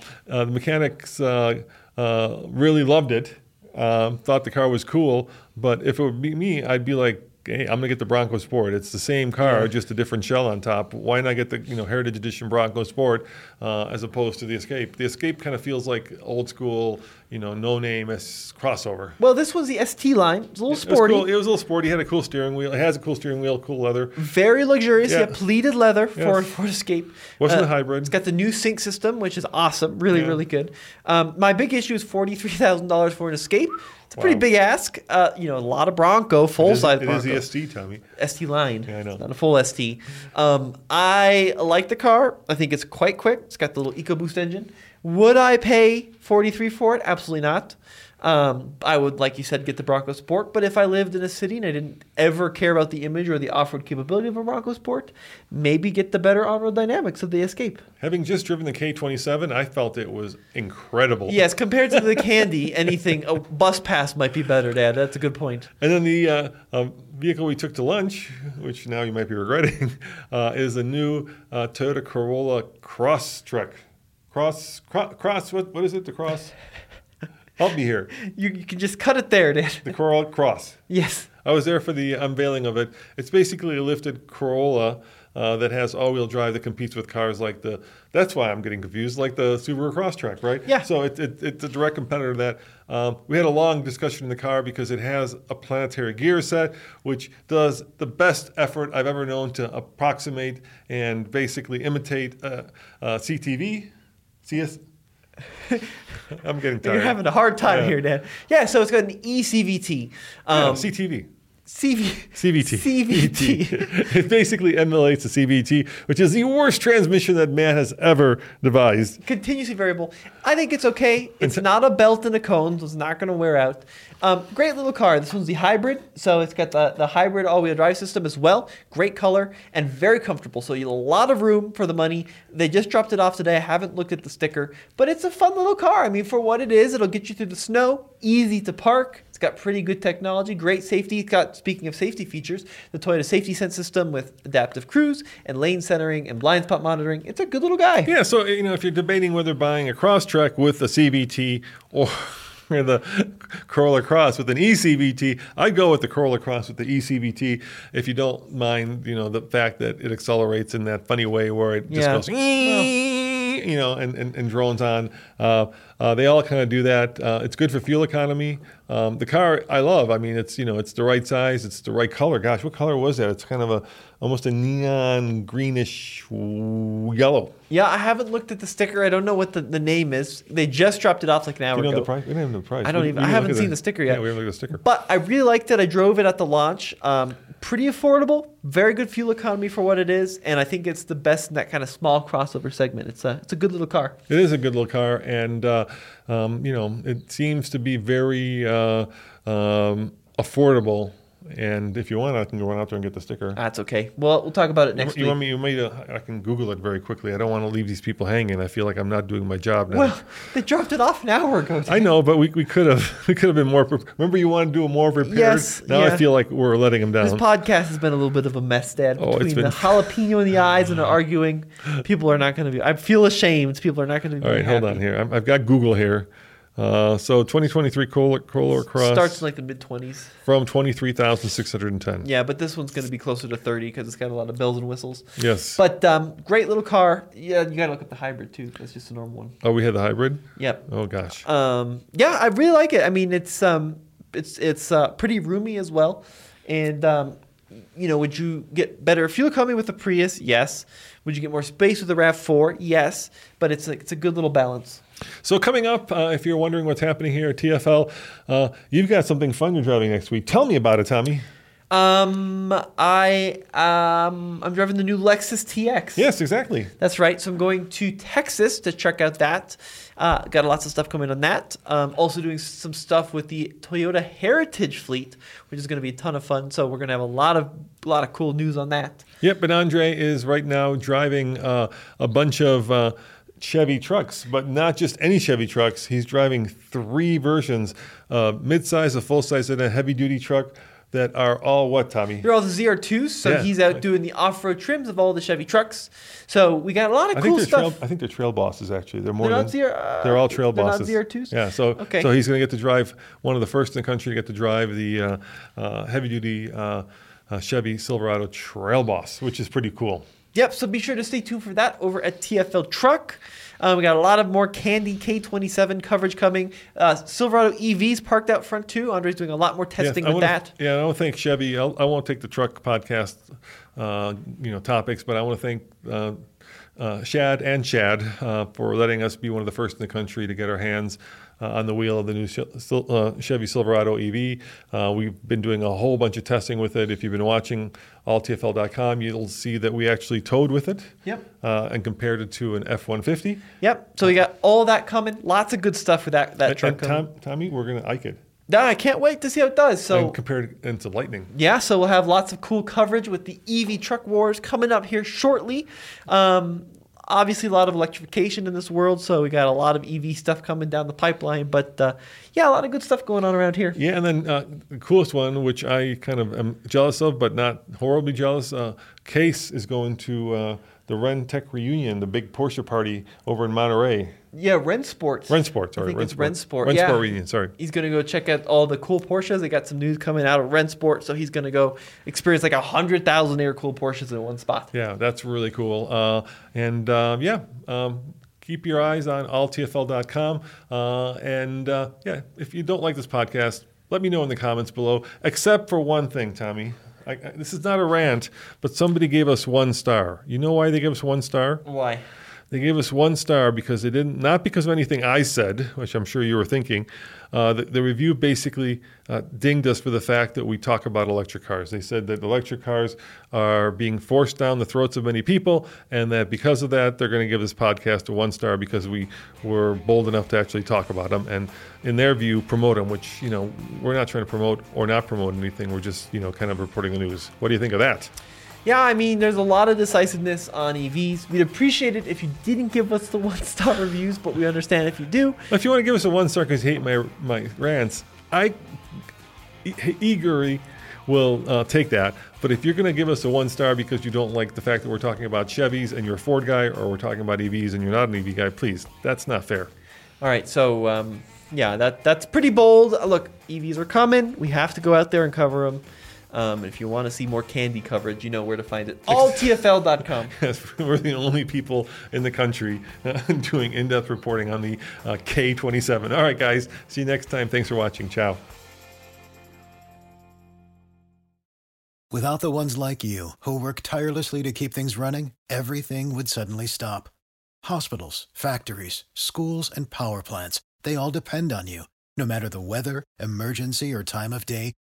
mechanics really loved it, thought the car was cool, but if it would be me, I'd be like, hey, I'm going to get the Bronco Sport. It's the same car, just a different shell on top. Why not get the Heritage Edition Bronco Sport as opposed to the Escape? The Escape kind of feels like old school, no-name crossover. Well, this was the ST line. It was a little sporty. It was a little sporty. It had a cool steering wheel. It has a cool steering wheel, cool leather. Very luxurious. Yeah. Pleated leather for Ford Escape. Wasn't a hybrid. It's got the new sync system, which is awesome. Really good. My big issue is $43,000 for an Escape. It's a pretty big ask. A lot of Bronco, full-size Bronco. It is the ST, Tommy. ST line. Yeah, I know. It's not a full ST. I like the car. I think it's quite quick. It's got the little EcoBoost engine. Would I pay $43,000 for it? Absolutely not. I would, like you said, get the Bronco Sport. But if I lived in a city and I didn't ever care about the image or the off-road capability of a Bronco Sport, maybe get the better on-road dynamics of the Escape. Having just driven the K27, I felt it was incredible. Yes, compared to the Kandi, a bus pass might be better, Dad. That's a good point. And then the vehicle we took to lunch, which now you might be regretting, is a new Toyota Corolla Cross truck. Cross, what is it, the Cross? Help me here. You can just cut it there, Dan. The Corolla Cross. Yes. I was there for the unveiling of it. It's basically a lifted Corolla that has all-wheel drive that competes with cars like the... That's why I'm getting confused, like the Subaru Crosstrek, right? Yeah. So it's a direct competitor to that. We had a long discussion in the car because it has a planetary gear set, which does the best effort I've ever known to approximate and basically imitate CS... I'm getting tired. You're having a hard time here, Dan. Yeah, so it's got an eCVT. CTV. CVT. It basically emulates a CVT, which is the worst transmission that man has ever devised. Continuously variable. I think it's okay. It's not a belt and a cone, so it's not going to wear out. Great little car. This one's the hybrid, so it's got the hybrid all-wheel drive system as well. Great color and very comfortable, so you have a lot of room for the money. They just dropped it off today. I haven't looked at the sticker, but it's a fun little car. I mean, for what it is, it'll get you through the snow, easy to park. It's got pretty good technology, great safety. It's got, speaking of safety features, the Toyota Safety Sense system with adaptive cruise and lane centering and blind spot monitoring. It's a good little guy. Yeah, so if you're debating whether buying a Crosstrek with a CVT or or the Corolla Cross with an eCVT. I'd go with the Corolla Cross with the eCVT if you don't mind, you know, the fact that it accelerates in that funny way where it just goes, you know, and drones on. They all kind of do that. It's good for fuel economy. The car I love. I mean, it's, you know, it's the right size. It's the right color. Gosh, what color was that? It's kind of almost a neon greenish yellow. Yeah, I haven't looked at the sticker. I don't know what the name is. They just dropped it off like an hour ago. The price? We didn't have the price. I haven't seen the sticker yet. Yeah, we haven't looked at the sticker. But I really liked it. I drove it at the launch. Pretty affordable. Very good fuel economy for what it is. And I think it's the best in that kind of small crossover segment. It's a good little car. It is a good little car. And you know, it seems to be very affordable. And if you want, I can go out there and get the sticker. That's okay. Well, we'll talk about it next week. I can Google it very quickly. I don't want to leave these people hanging. I feel like I'm not doing my job now. Well, they dropped it off an hour ago. I know, but we could have been more. Remember, you wanted to do more prepared. Yes. Now I feel like we're letting them down. This podcast has been a little bit of a mess, Dad. Between the jalapeno in the eyes and the arguing, people are not going to be. I feel ashamed. People are not going to be. All right, hold on here. I've got Google here. So 2023 Corolla Cross starts in like the mid-20s from $23,610. Yeah, but this one's going to be closer to 30 because it's got a lot of bells and whistles. Yes, but great little car. Yeah, you got to look at the hybrid too. That's just a normal one. Oh, we had the hybrid. Yep. Oh gosh. Yeah, I really like it. I mean, it's pretty roomy as well, and you know, would you get better fuel economy with the Prius? Yes. Would you get more space with the RAV4? Yes. But it's a good little balance. So coming up, if you're wondering what's happening here at TFL, you've got something fun you're driving next week. Tell me about it, Tommy. I'm driving the new Lexus TX. Yes, exactly. That's right. So I'm going to Texas to check out that. Got lots of stuff coming on that. Also doing some stuff with the Toyota Heritage fleet, which is going to be a ton of fun. So we're going to have a lot of cool news on that. Yep, and Andre is right now driving a bunch of Chevy trucks, but not just any Chevy trucks. He's driving three versions, midsize, a full-size, and a heavy-duty truck that are all what, Tommy? They're all the ZR2s, so he's out doing the off-road trims of all the Chevy trucks. So we got a lot of cool stuff. I think they're Trail Bosses, actually. They're all Trail Bosses. They're not ZR2s? Yeah, so he's going to get to drive, one of the first in the country to get to drive the heavy-duty Chevy Silverado Trail Boss, which is pretty cool. Yep, so be sure to stay tuned for that over at TFL Truck. We got a lot of more Kandi K27 coverage coming. Silverado EVs parked out front too. Andre's doing a lot more testing with that. Yeah, I want to thank Chevy. I won't take the truck podcast topics, but I want to thank Shad and Chad for letting us be one of the first in the country to get our hands on the wheel of the new Chevy Silverado EV. We've been doing a whole bunch of testing with it. If you've been watching alltfl.com, you'll see that we actually towed with it. Yep. And compared it to an F-150. Yep. So we got all that coming. Lots of good stuff with that truck coming. Tommy, we're going to Ike it. I can't wait to see how it does. So, and compared into Lightning. Yeah, so we'll have lots of cool coverage with the EV truck wars coming up here shortly. Obviously, a lot of electrification in this world, so we got a lot of EV stuff coming down the pipeline. But, a lot of good stuff going on around here. Yeah, and then the coolest one, which I kind of am jealous of but not horribly jealous, Case is going to the Ren Tech Reunion, the big Porsche party over in Monterey. Yeah, Rennsport. Rennsport. Rennsport Reunion, sorry. He's going to go check out all the cool Porsches. They got some news coming out of Rennsport, so he's going to go experience like 100,000 air-cooled Porsches in one spot. Yeah, that's really cool. Keep your eyes on alltfl.com. If you don't like this podcast, let me know in the comments below, except for one thing, Tommy. This is not a rant, but somebody gave us one star. You know why they gave us one star? Why? They gave us one star because they didn't, not because of anything I said, which I'm sure you were thinking. The review basically dinged us for the fact that we talk about electric cars. They said that electric cars are being forced down the throats of many people, and that because of that, they're going to give this podcast a one star because we were bold enough to actually talk about them and, in their view, promote them, which, you know, we're not trying to promote or not promote anything. We're just, you know, kind of reporting the news. What do you think of that? Yeah, I mean, there's a lot of decisiveness on EVs. We'd appreciate it if you didn't give us the one-star reviews, but we understand if you do. If you want to give us a one-star because you hate my rants, I eagerly will take that. But if you're going to give us a one-star because you don't like the fact that we're talking about Chevys and you're a Ford guy, or we're talking about EVs and you're not an EV guy, please, that's not fair. All right, so yeah, that's pretty bold. Look, EVs are coming. We have to go out there and cover them. If you want to see more Kandi coverage, you know where to find it. alltfl.com. Yes, we're the only people in the country doing in-depth reporting on the K27. All right, guys. See you next time. Thanks for watching. Ciao. Without the ones like you who work tirelessly to keep things running, everything would suddenly stop. Hospitals, factories, schools, and power plants, they all depend on you. No matter the weather, emergency, or time of day,